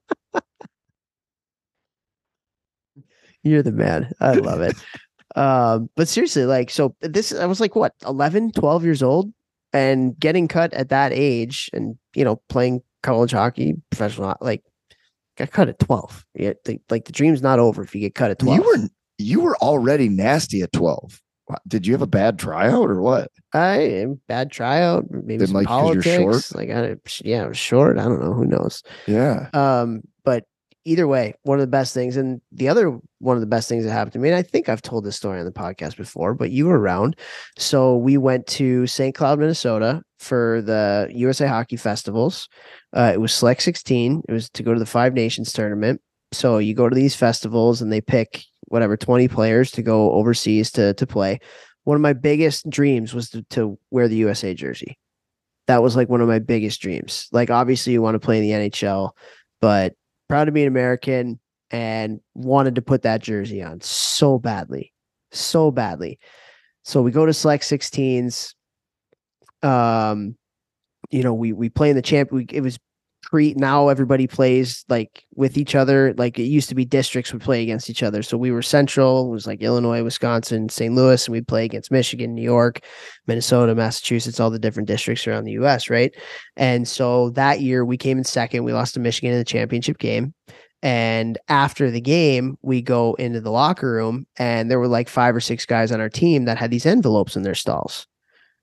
You're the man. I love it. um, but seriously, like, so this, I was like, what, eleven, twelve years old, and getting cut at that age, and, you know, playing college hockey, professional, like, got cut at twelve. Yeah, the, like the dream's not over if you get cut at twelve. You were you were already nasty at twelve. Did you have a bad tryout or what? I bad tryout. Maybe then, some like, politics. You're short? Like I, yeah, I was short. I don't know. Who knows? Yeah. Um. But either way, one of the best things, and the other one of the best things that happened to me. And I think I've told this story on the podcast before, but you were around. So we went to Saint Cloud, Minnesota, for the U S A Hockey Festivals. Uh, it was Select sixteen. It was to go to the Five Nations tournament. So you go to these festivals and they pick whatever twenty players to go overseas to to play. One of my biggest dreams was to, to wear the U S A jersey. That was like one of my biggest dreams. Like, obviously you want to play in the N H L, but proud to be an American, and wanted to put that jersey on so badly, so badly. So we go to Select sixteens. Um, you know, we we play in the champ. We, it was Crete, now everybody plays like with each other. Like it used to be districts would play against each other. So we were central, it was like Illinois, Wisconsin, Saint Louis, and we'd play against Michigan, New York, Minnesota, Massachusetts, all the different districts around the U S, right? And so that year we came in second. We lost to Michigan in the championship game. And after the game, we go into the locker room and there were like five or six guys on our team that had these envelopes in their stalls.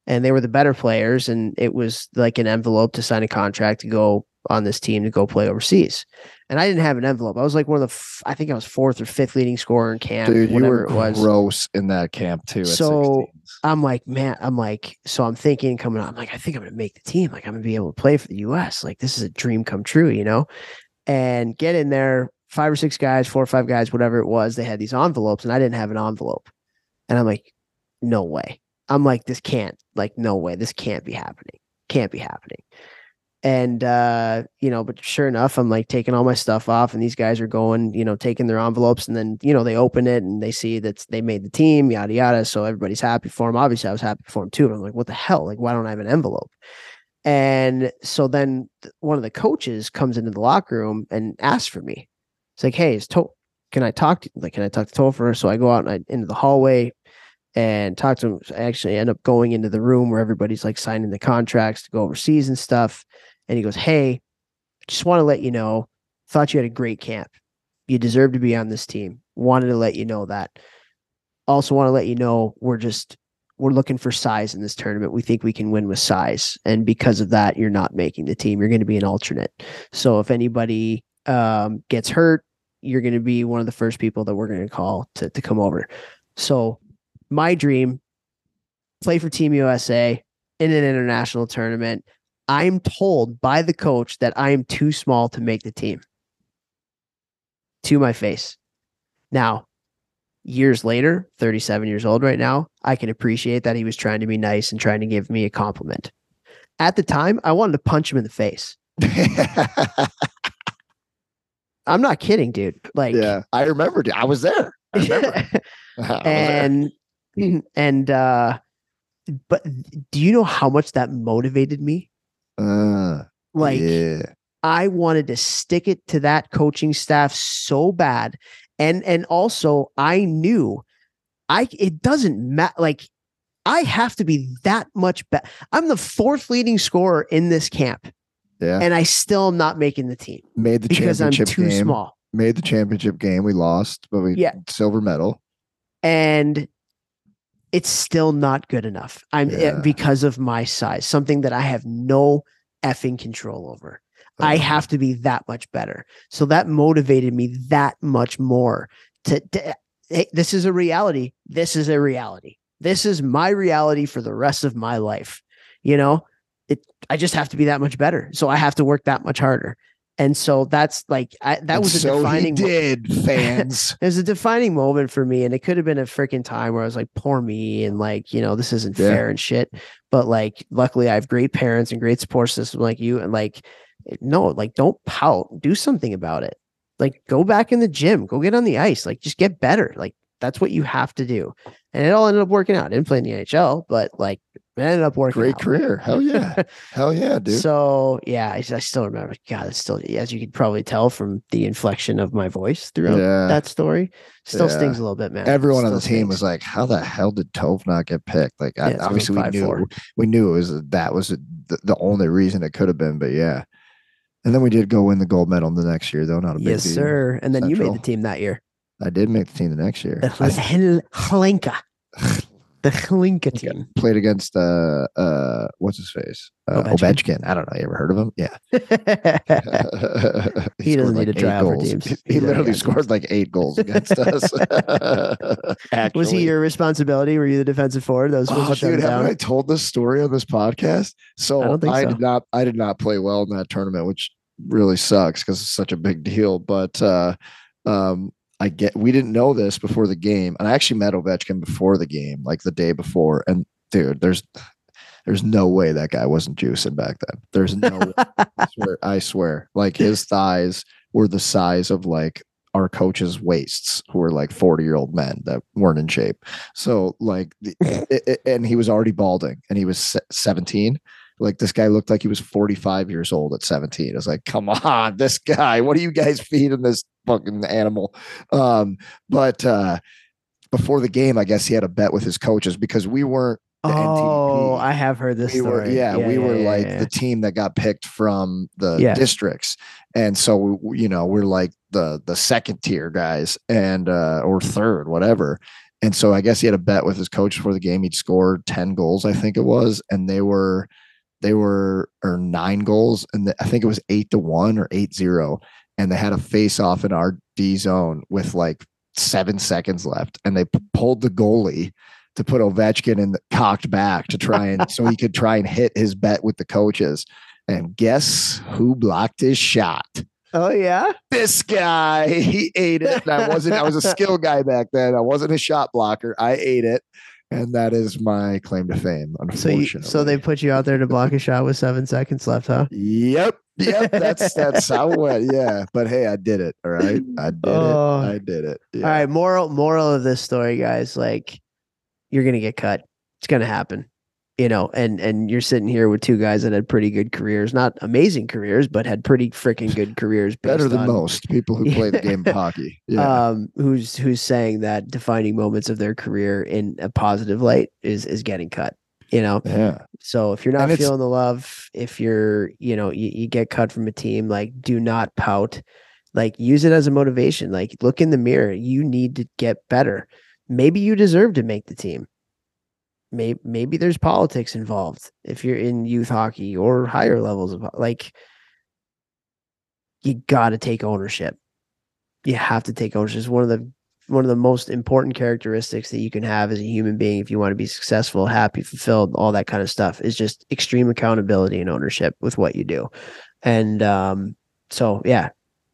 And they were the better players, and it was like an envelope to sign a contract to go on this team to go play overseas. And I didn't have an envelope. I was like one of the, f- I think I was fourth or fifth leading scorer in camp. Dude, whatever you were it was. Gross in that camp too. At so sixteens. I'm like, man, I'm like, so I'm thinking coming up, I'm like, I think I'm going to make the team. Like I'm going to be able to play for the U S. Like this is a dream come true, you know, and get in there, five or six guys, four or five guys, whatever it was. They had these envelopes and I didn't have an envelope. And I'm like, no way. I'm like, this can't, like, no way. This can't be happening. Can't be happening. And, uh, you know, but sure enough, I'm like taking all my stuff off and these guys are going, you know, taking their envelopes and then, you know, they open it and they see that they made the team, yada, yada. So everybody's happy for them. Obviously I was happy for them too. But I'm like, what the hell? Like, why don't I have an envelope? And so then one of the coaches comes into the locker room and asks for me. It's like, hey, is to- can I talk to like, can I talk to Topher? So I go out and I, into the hallway and talk to him. I actually end up going into the room where everybody's like signing the contracts to go overseas and stuff. And he goes, hey, just want to let you know, thought you had a great camp. You deserve to be on this team. Wanted to let you know that. Also want to let you know, we're just, we're looking for size in this tournament. We think we can win with size. And because of that, you're not making the team. You're going to be an alternate. So if anybody um, gets hurt, you're going to be one of the first people that we're going to call to, to come over. So my dream, play for Team U S A in an international tournament. I'm told by the coach that I am too small to make the team. To my face. Now, years later, thirty-seven years old right now, I can appreciate that he was trying to be nice and trying to give me a compliment. At the time, I wanted to punch him in the face. I'm not kidding, dude. Like, yeah, I remember. I was there. I remember. and, and, uh, but do you know how much that motivated me? Uh, like yeah. I wanted to stick it to that coaching staff so bad. And, and also I knew I, it doesn't matter. Like I have to be that much better. I'm the fourth leading scorer in this camp. Yeah. And I still am not making the team. Made the because championship I'm too game. Small. Made the championship game. We lost, but we yeah. silver medal. And it's still not good enough. I'm yeah. it, because of my size, something that I have no effing control over. Oh. I have to be that much better. So that motivated me that much more to, to hey, this is a reality. This is a reality. This is my reality for the rest of my life. You know, it, I just have to be that much better. So I have to work that much harder. And so that's like, I, that and was a so defining he did, moment. Fans. It was a defining moment for me. And it could have been a freaking time where I was like, poor me. And like, you know, this isn't yeah. fair and shit. But like, luckily I have great parents and great support system like you. And like, no, like don't pout, do something about it. Like go back in the gym, go get on the ice, like just get better. Like that's what you have to do. And it all ended up working out. I didn't play in the N H L, but like, it ended up working Great out. Career. Hell yeah. Hell yeah, dude. So yeah, I, I still remember. God, it's still, as you could probably tell from the inflection of my voice throughout yeah. that story, still yeah. stings a little bit, man. Everyone on the stings. Team was like, how the hell did Toph not get picked? Like yeah, I, obviously we knew, four. we knew it was, that was the, the only reason it could have been, but yeah. And then we did go win the gold medal the next year though. Not a big yes, deal. Yes, sir. And then Central. You made the team that year. I did make the team the next year. The Hlinka. The Hlinka team played against uh uh what's his face uh, Ovechkin. Ovechkin. I don't know. You ever heard of him? Yeah. he he doesn't like need to try out for teams. He, he literally scored like eight goals against us. Was he your responsibility? Were you the defensive forward? That was oh, dude, haven't I told this story on this podcast? So I, don't think I so. did not. I did not play well in that tournament, which really sucks because it's such a big deal. But uh, um. I get, we didn't know this before the game. And I actually met Ovechkin before the game, like the day before. And dude, there's, there's no way that guy wasn't juicing back then. There's no, way. I swear, I swear, like his thighs were the size of like our coach's waists who were like forty year old men that weren't in shape. So like, the, it, it, and he was already balding and he was seventeen Like, this guy looked like he was forty-five years old at seventeen. I was like, come on, this guy, what are you guys feeding this fucking animal? Um, but uh, before the game, I guess he had a bet with his coaches because we weren't. Oh, N T P. I have heard this. We story. Were, yeah, yeah, we yeah, were yeah, like yeah. the team that got picked from the yeah. districts. And so, you know, we're like the, the second tier guys and uh, or third, whatever. And so I guess he had a bet with his coach before the game. He'd scored ten goals, I think it was. And they were they were or nine goals. And the, I think it was eight to one or eight zero. And they had a face off in our D zone with like seven seconds left. And they p- pulled the goalie to put Ovechkin in the cocked back to try and so he could try and hit his bet with the coaches. And guess who blocked his shot? Oh yeah. This guy, he ate it. And I wasn't, I was a skill guy back then. I wasn't a shot blocker. I ate it. And that is my claim to fame. Unfortunately. So, you, so they put you out there to block a shot with seven seconds left, huh? Yep. Yep. That's, that's how it went. Yeah. But hey, I did it. All right. I did oh. it. I did it. Yeah. All right. Moral, moral of this story, guys, like, you're going to get cut. It's going to happen, you know, and, and you're sitting here with two guys that had pretty good careers, not amazing careers, but had pretty freaking good careers. Better than on, most people who play the game of hockey. Yeah. Um, who's, who's saying that defining moments of their career in a positive light is, is getting cut, you know? Yeah. So if you're not and feeling the love, if you're, you know, you, you get cut from a team, like, do not pout, like, use it as a motivation. Like, look in the mirror. You need to get better. Maybe you deserve to make the team. Maybe, maybe there's politics involved if you're in youth hockey or higher levels of, like, you got to take ownership. You have to take ownership. It's one of the, one of the most important characteristics that you can have as a human being. If you want to be successful, happy, fulfilled, all that kind of stuff, is just extreme accountability and ownership with what you do. And um, so, yeah,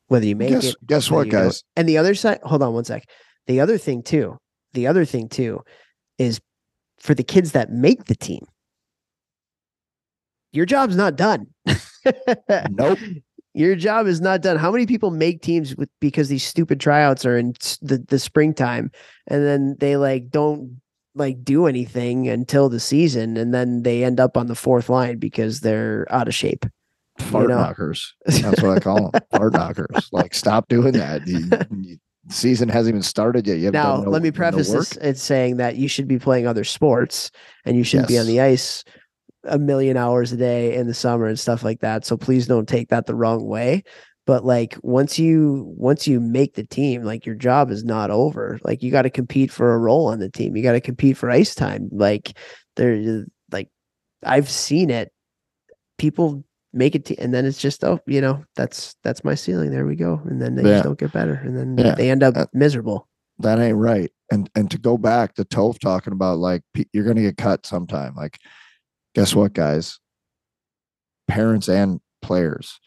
whether you make guess, it, guess what, guys? And the other side, hold on one sec. The other thing too, The other thing, too, is for the kids that make the team, your job's not done. Nope. Your job is not done. How many people make teams with because these stupid tryouts are in the, the springtime, and then they, like, don't, like, do anything until the season, and then they end up on the fourth line because they're out of shape? Fart you know? knockers. That's what I call them. Fart knockers. Like, stop doing that. You, you, season hasn't even started yet. You have now, no, let me preface no this it's saying that you should be playing other sports and you shouldn't yes. be on the ice a million hours a day in the summer and stuff like that. So please don't take that the wrong way. But like, once you, once you make the team, like, your job is not over. Like, you got to compete for a role on the team. You got to compete for ice time. Like, there, like, I've seen it. People make it. T- and then it's just, oh, you know, that's, that's my ceiling. There we go. And then they yeah. just don't get better. And then yeah. they end up that, miserable. That ain't right. And, and to go back to Toph talking about, like, you're going to get cut sometime. Like, guess what, guys, parents and players,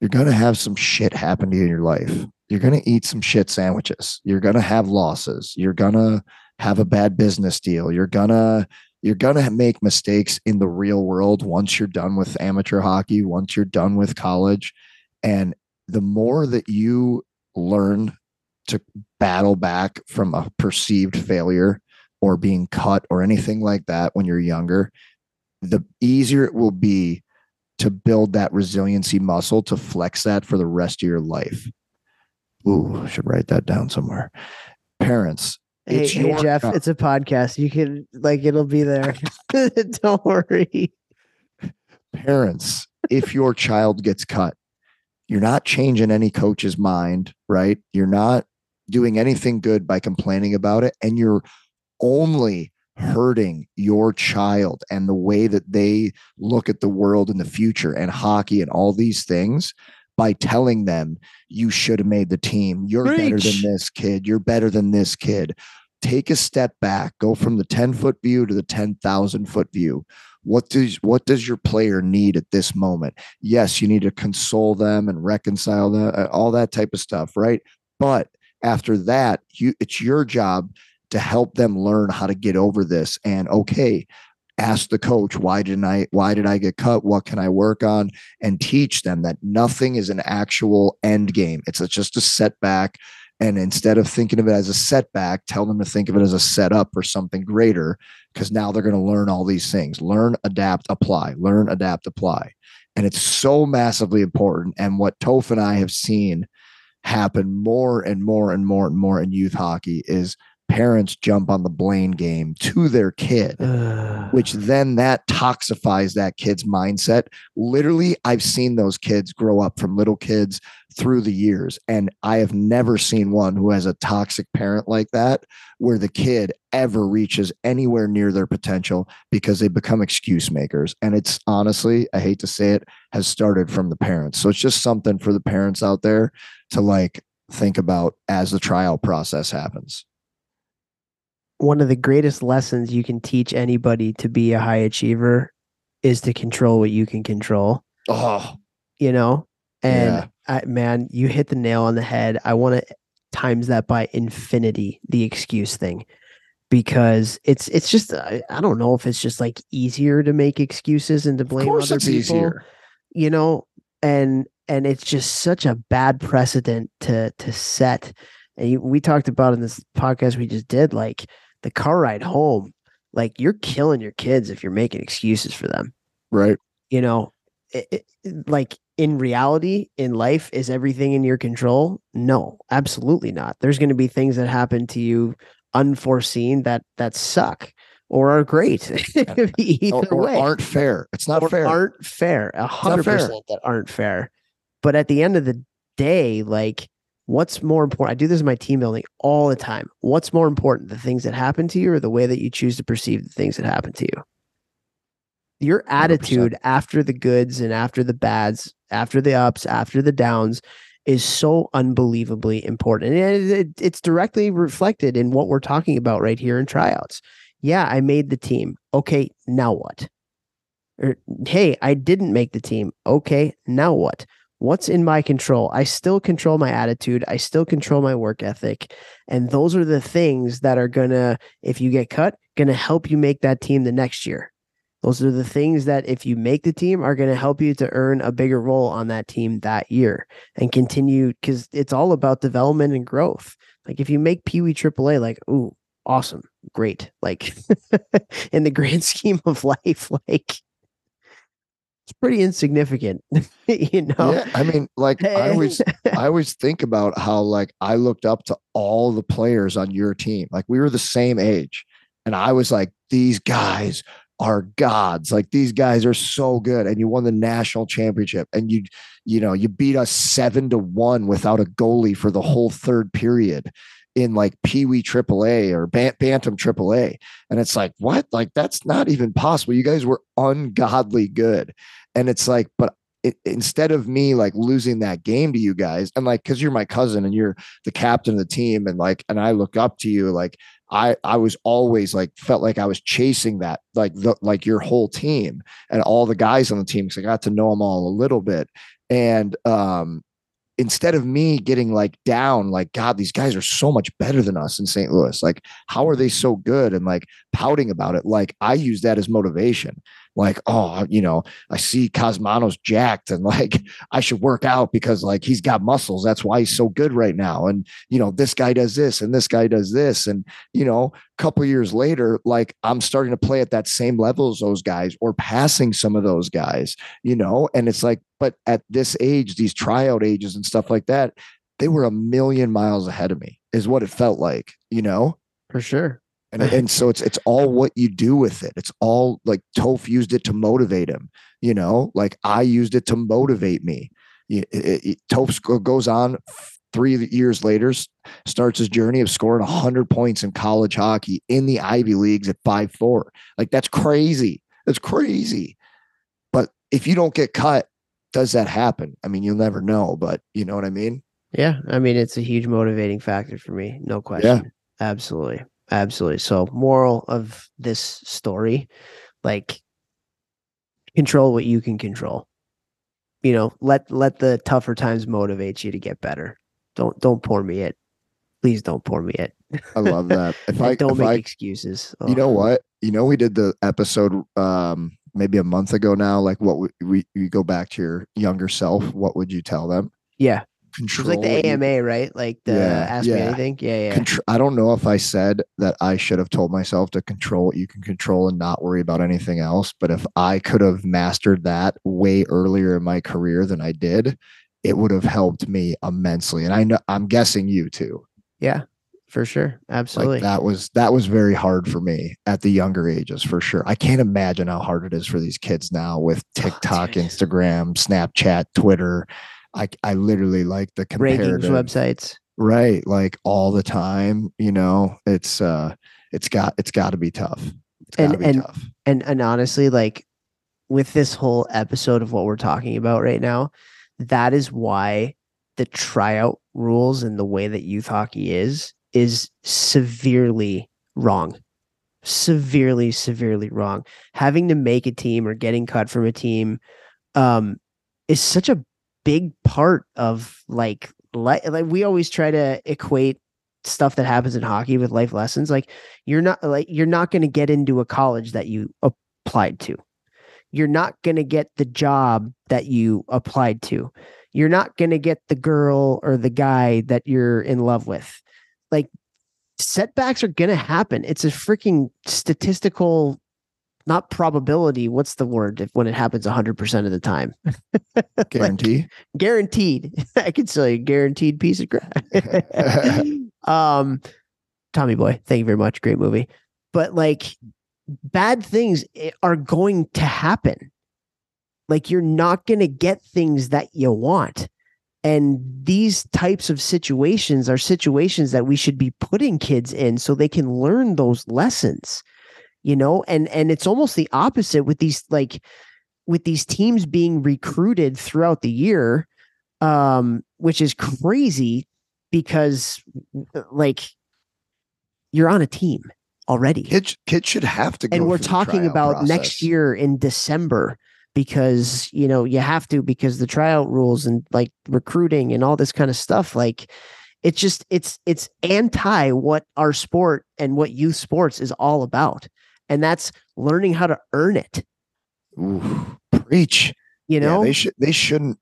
you're going to have some shit happen to you in your life. You're going to eat some shit sandwiches. You're going to have losses. You're going to have a bad business deal. You're going to, You're going to make mistakes in the real world once you're done with amateur hockey, once you're done with college. And the more that you learn to battle back from a perceived failure or being cut or anything like that when you're younger, the easier it will be to build that resiliency muscle to flex that for the rest of your life. Ooh, I should write that down somewhere. Parents. Hey, hey Jeff, job. It's a podcast. You can, like, it'll be there. Don't worry. Parents, if your child gets cut, you're not changing any coach's mind, right? You're not doing anything good by complaining about it. And you're only hurting your child and the way that they look at the world in the future and hockey and all these things, by telling them, you should have made the team. You're Preach. better than this kid. You're better than this kid. Take a step back. Go from the ten foot view to the ten thousand foot view. What does, what does your player need at this moment? Yes, you need to console them and reconcile them, all that type of stuff, right? But after that, you, it's your job to help them learn how to get over this. And okay, ask the coach, why didn't I, why did I get cut? What can I work on? And teach them that nothing is an actual end game. It's just a setback. And instead of thinking of it as a setback, tell them to think of it as a setup or something greater, because now they're going to learn all these things. Learn, adapt, apply. Learn, adapt, apply. And it's so massively important. And what Toph and I have seen happen more and more and more and more in youth hockey is parents jump on the blame game to their kid, which then that toxifies that kid's mindset. Literally, I've seen those kids grow up from little kids through the years, and I have never seen one who has a toxic parent like that where the kid ever reaches anywhere near their potential, because they become excuse makers. And it's honestly, I hate to say it, has started from the parents. So it's just something for the parents out there to like think about as the trial process happens. One of the greatest lessons you can teach anybody to be a high achiever is to control what you can control. Oh, you know, and yeah. I, man, you hit the nail on the head. I want to times that by infinity, the excuse thing, because it's, it's just, I, I don't know if it's just like easier to make excuses and to blame other people, easier. you know, and, and it's just such a bad precedent to, to set. And you, we talked about in this podcast we just did, like, the car ride home, like you're killing your kids if you're making excuses for them. Right. You know, it, it, like in reality, in life, is everything in your control? No, absolutely not. There's going to be things that happen to you unforeseen that that suck or are great either or, or way. Aren't fair. It's not or fair. Aren't fair. A hundred percent that aren't fair. But at the end of the day, like, what's more important? I do this in my team building all the time. What's more important, the things that happen to you or the way that you choose to perceive the things that happen to you? Your attitude one hundred percent after the goods and after the bads, after the ups, after the downs is so unbelievably important. And it, it, it's directly reflected in what we're talking about right here in tryouts. Yeah, I made the team. Okay, now what? Or, hey, I didn't make the team. Okay, now what? What's in my control? I still control my attitude. I still control my work ethic. And those are the things that are going to, if you get cut, going to help you make that team the next year. Those are the things that if you make the team are going to help you to earn a bigger role on that team that year and continue, because it's all about development and growth. Like if you make Pee Wee triple A, like, ooh, awesome, great. Like in the grand scheme of life, like, it's pretty insignificant, you know? Yeah, I mean, like I always, I always think about how like I looked up to all the players on your team. Like we were the same age and I was like, these guys are gods. Like these guys are so good. And you won the national championship and you, you know, you beat us seven to one without a goalie for the whole third period in like Pee Wee triple A or Bantam triple A. And it's like, what? Like, that's not even possible. You guys were ungodly good. And it's like, but it, instead of me like losing that game to you guys, and like, cause you're my cousin and you're the captain of the team. And like, and I look up to you, like I, I was always like, felt like I was chasing that, like the, like your whole team and all the guys on the team. Cause I got to know them all a little bit. And, um, instead of me getting like down, like, God, these guys are so much better than us in Saint Louis. Like, how are they so good? And like pouting about it. Like I use that as motivation. Like, oh, you know, I see Cosmano's jacked and like, I should work out because like, he's got muscles. That's why he's so good right now. And, you know, this guy does this and this guy does this. And, you know, a couple of years later, like I'm starting to play at that same level as those guys or passing some of those guys, you know? And it's like, but at this age, these tryout ages and stuff like that, they were a million miles ahead of me is what it felt like, you know? For sure. And, and so it's it's all what you do with it. It's all like Toph used it to motivate him, you know, like I used it to motivate me. It, it, it, Toph goes on three years later, starts his journey of scoring one hundred points in college hockey in the Ivy Leagues at five foot four. Like that's crazy. That's crazy. But if you don't get cut, does that happen? I mean, you'll never know, but you know what I mean? Yeah. I mean, it's a huge motivating factor for me. No question. Yeah. Absolutely. Absolutely. So moral of this story, like control what you can control, you know, let, let the tougher times motivate you to get better. Don't, don't pour me it. Please don't pour me it. I love that. If I don't if make I, excuses, you oh. know what, you know, we did the episode, um, maybe a month ago now, like what we, we, we go back to your younger self. What would you tell them? Yeah. control. It was like the A M A, right? Like the yeah, ask yeah. me anything. Yeah, yeah. Contr- I don't know if I said that I should have told myself to control what you can control and not worry about anything else. But if I could have mastered that way earlier in my career than I did, it would have helped me immensely. And I know, I'm guessing you too. Yeah, for sure. Absolutely. Like that was, that was very hard for me at the younger ages, for sure. I can't imagine how hard it is for these kids now with TikTok, oh, Instagram, Snapchat, Twitter. I, I literally like the comparative rankings websites, right? Like all the time, you know, it's, uh, it's got, it's got to be tough. It's gotta and, be and, tough. and, and honestly, like with this whole episode of what we're talking about right now, that is why the tryout rules and the way that youth hockey is, is severely wrong. Severely, severely wrong. Having to make a team or getting cut from a team um, is such a big part of like, like, like we always try to equate stuff that happens in hockey with life lessons. Like you're not like, you're not going to get into a college that you applied to. You're not going to get the job that you applied to. You're not going to get the girl or the guy that you're in love with. Like setbacks are going to happen. It's a freaking statistical, not probability. What's the word if when it happens one hundred percent of the time? Guarantee. Like, guaranteed. I could say a guaranteed piece of crap. um, Tommy Boy, thank you very much. Great movie. But like, bad things are going to happen. Like you're not going to get things that you want. And these types of situations are situations that we should be putting kids in so they can learn those lessons, you know, and, and it's almost the opposite with these, like with these teams being recruited throughout the year, um, which is crazy because like you're on a team already. Kids, kids should have to go. And we're talking about process next year in December because, you know, you have to, because the tryout rules and like recruiting and all this kind of stuff. Like it's just, it's, it's anti what our sport and what youth sports is all about. And that's learning how to earn it. Ooh, preach. You know, yeah, they should, they shouldn't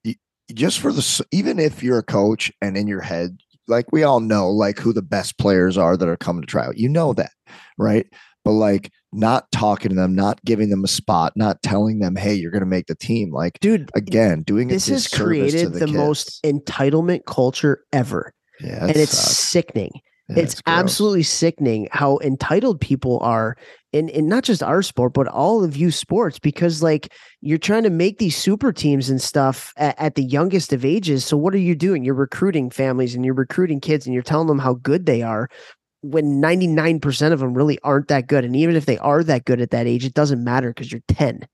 just for the, even if you're a coach and in your head, like we all know, like who the best players are that are coming to tryout. You know that, right? But like not talking to them, not giving them a spot, not telling them, "Hey, you're going to make the team." Like, dude, again, doing this has created the, the most entitlement culture ever, yeah, and it's sucks. sickening. Yeah, it's it's absolutely sickening how entitled people are in, in not just our sport, but all of youth sports, because like you're trying to make these super teams and stuff at, at the youngest of ages. So what are you doing? You're recruiting families and you're recruiting kids and you're telling them how good they are when ninety-nine percent of them really aren't that good. And even if they are that good at that age, it doesn't matter because you're ten.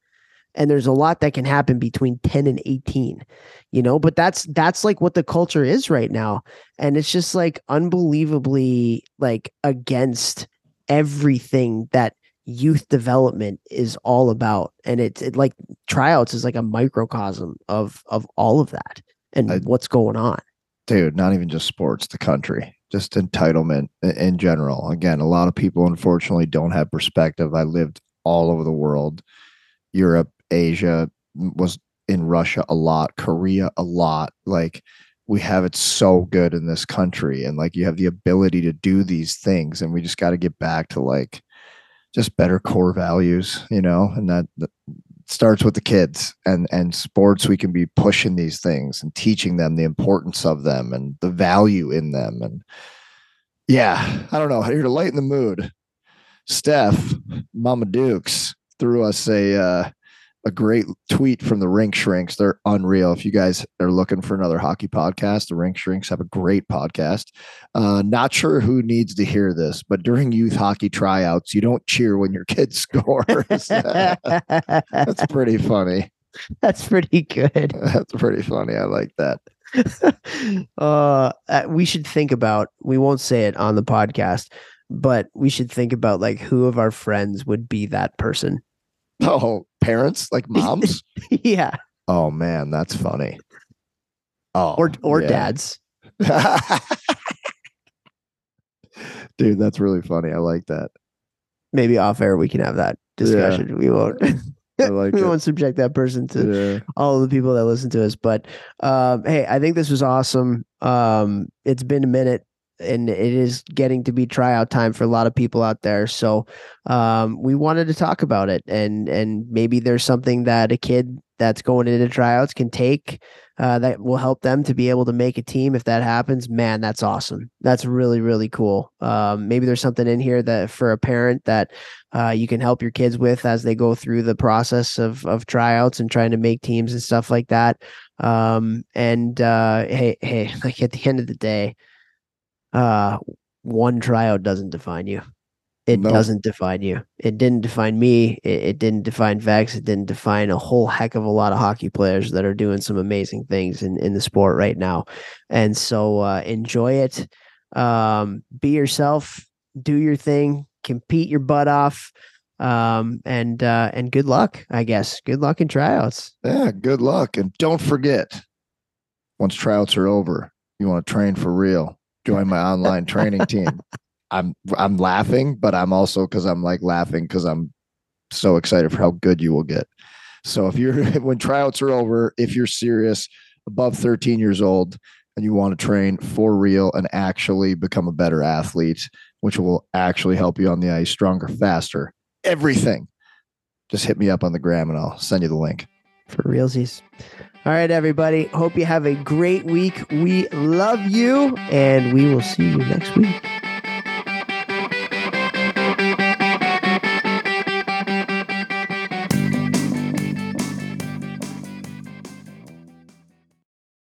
And there's a lot that can happen between ten and eighteen, you know, but that's, that's like what the culture is right now. And it's just like unbelievably like against everything that youth development is all about. And it's it, like tryouts is like a microcosm of, of all of that and I, what's going on. Dude, not even just sports, the country, just entitlement in general. Again, a lot of people, unfortunately, don't have perspective. I lived all over the world, Europe, Asia, was in Russia a lot, Korea a lot. Like we have it so good in this country and like you have the ability to do these things and we just got to get back to like just better core values, you know, and that, that starts with the kids and, and sports. We can be pushing these things and teaching them the importance of them and the value in them. And yeah, I don't know, here to lighten the mood, Steph, Mama Dukes, threw us a uh, a great tweet from the Rink Shrinks. They're unreal. If you guys are looking for another hockey podcast, the Rink Shrinks have a great podcast. Uh, not sure who needs to hear this, but during youth hockey tryouts, you don't cheer when your kid scores. That's pretty funny. That's pretty good. That's pretty funny. I like that. uh, we should think about, we won't say it on the podcast, but we should think about like who of our friends would be that person. Oh, parents, like moms? Yeah. Oh man, that's funny. Oh, or or yeah. dads. Dude, that's really funny. I like that. Maybe off air we can have that discussion. Yeah. We won't. I like we it. Won't subject that person to yeah. all of the people that listen to us. But um, hey, I think this was awesome. Um, it's been a minute, and it is getting to be tryout time for a lot of people out there. So um, we wanted to talk about it, and and maybe there's something that a kid that's going into tryouts can take uh, that will help them to be able to make a team. If that happens, man, that's awesome. That's really, really cool. Um, maybe there's something in here that for a parent that uh, you can help your kids with as they go through the process of, of tryouts and trying to make teams and stuff like that. Um, and uh, Hey, Hey, like at the end of the day, uh, one tryout doesn't define you. It no. doesn't define you. It didn't define me. It, it didn't define Vex. It didn't define a whole heck of a lot of hockey players that are doing some amazing things in, in the sport right now. And so uh, enjoy it. Um, be yourself. Do your thing. Compete your butt off. Um, and uh, and good luck, I guess. Good luck in tryouts. Yeah, good luck. And don't forget, once tryouts are over, you want to train for real. Join my online training team. I'm I'm laughing, but I'm also because I'm like laughing because I'm so excited for how good you will get. So if you're when tryouts are over, if you're serious, above thirteen years old, and you want to train for real and actually become a better athlete, which will actually help you on the ice, stronger, faster, everything, just hit me up on the gram and I'll send you the link. For realsies. All right, everybody. Hope you have a great week. We love you, and we will see you next week.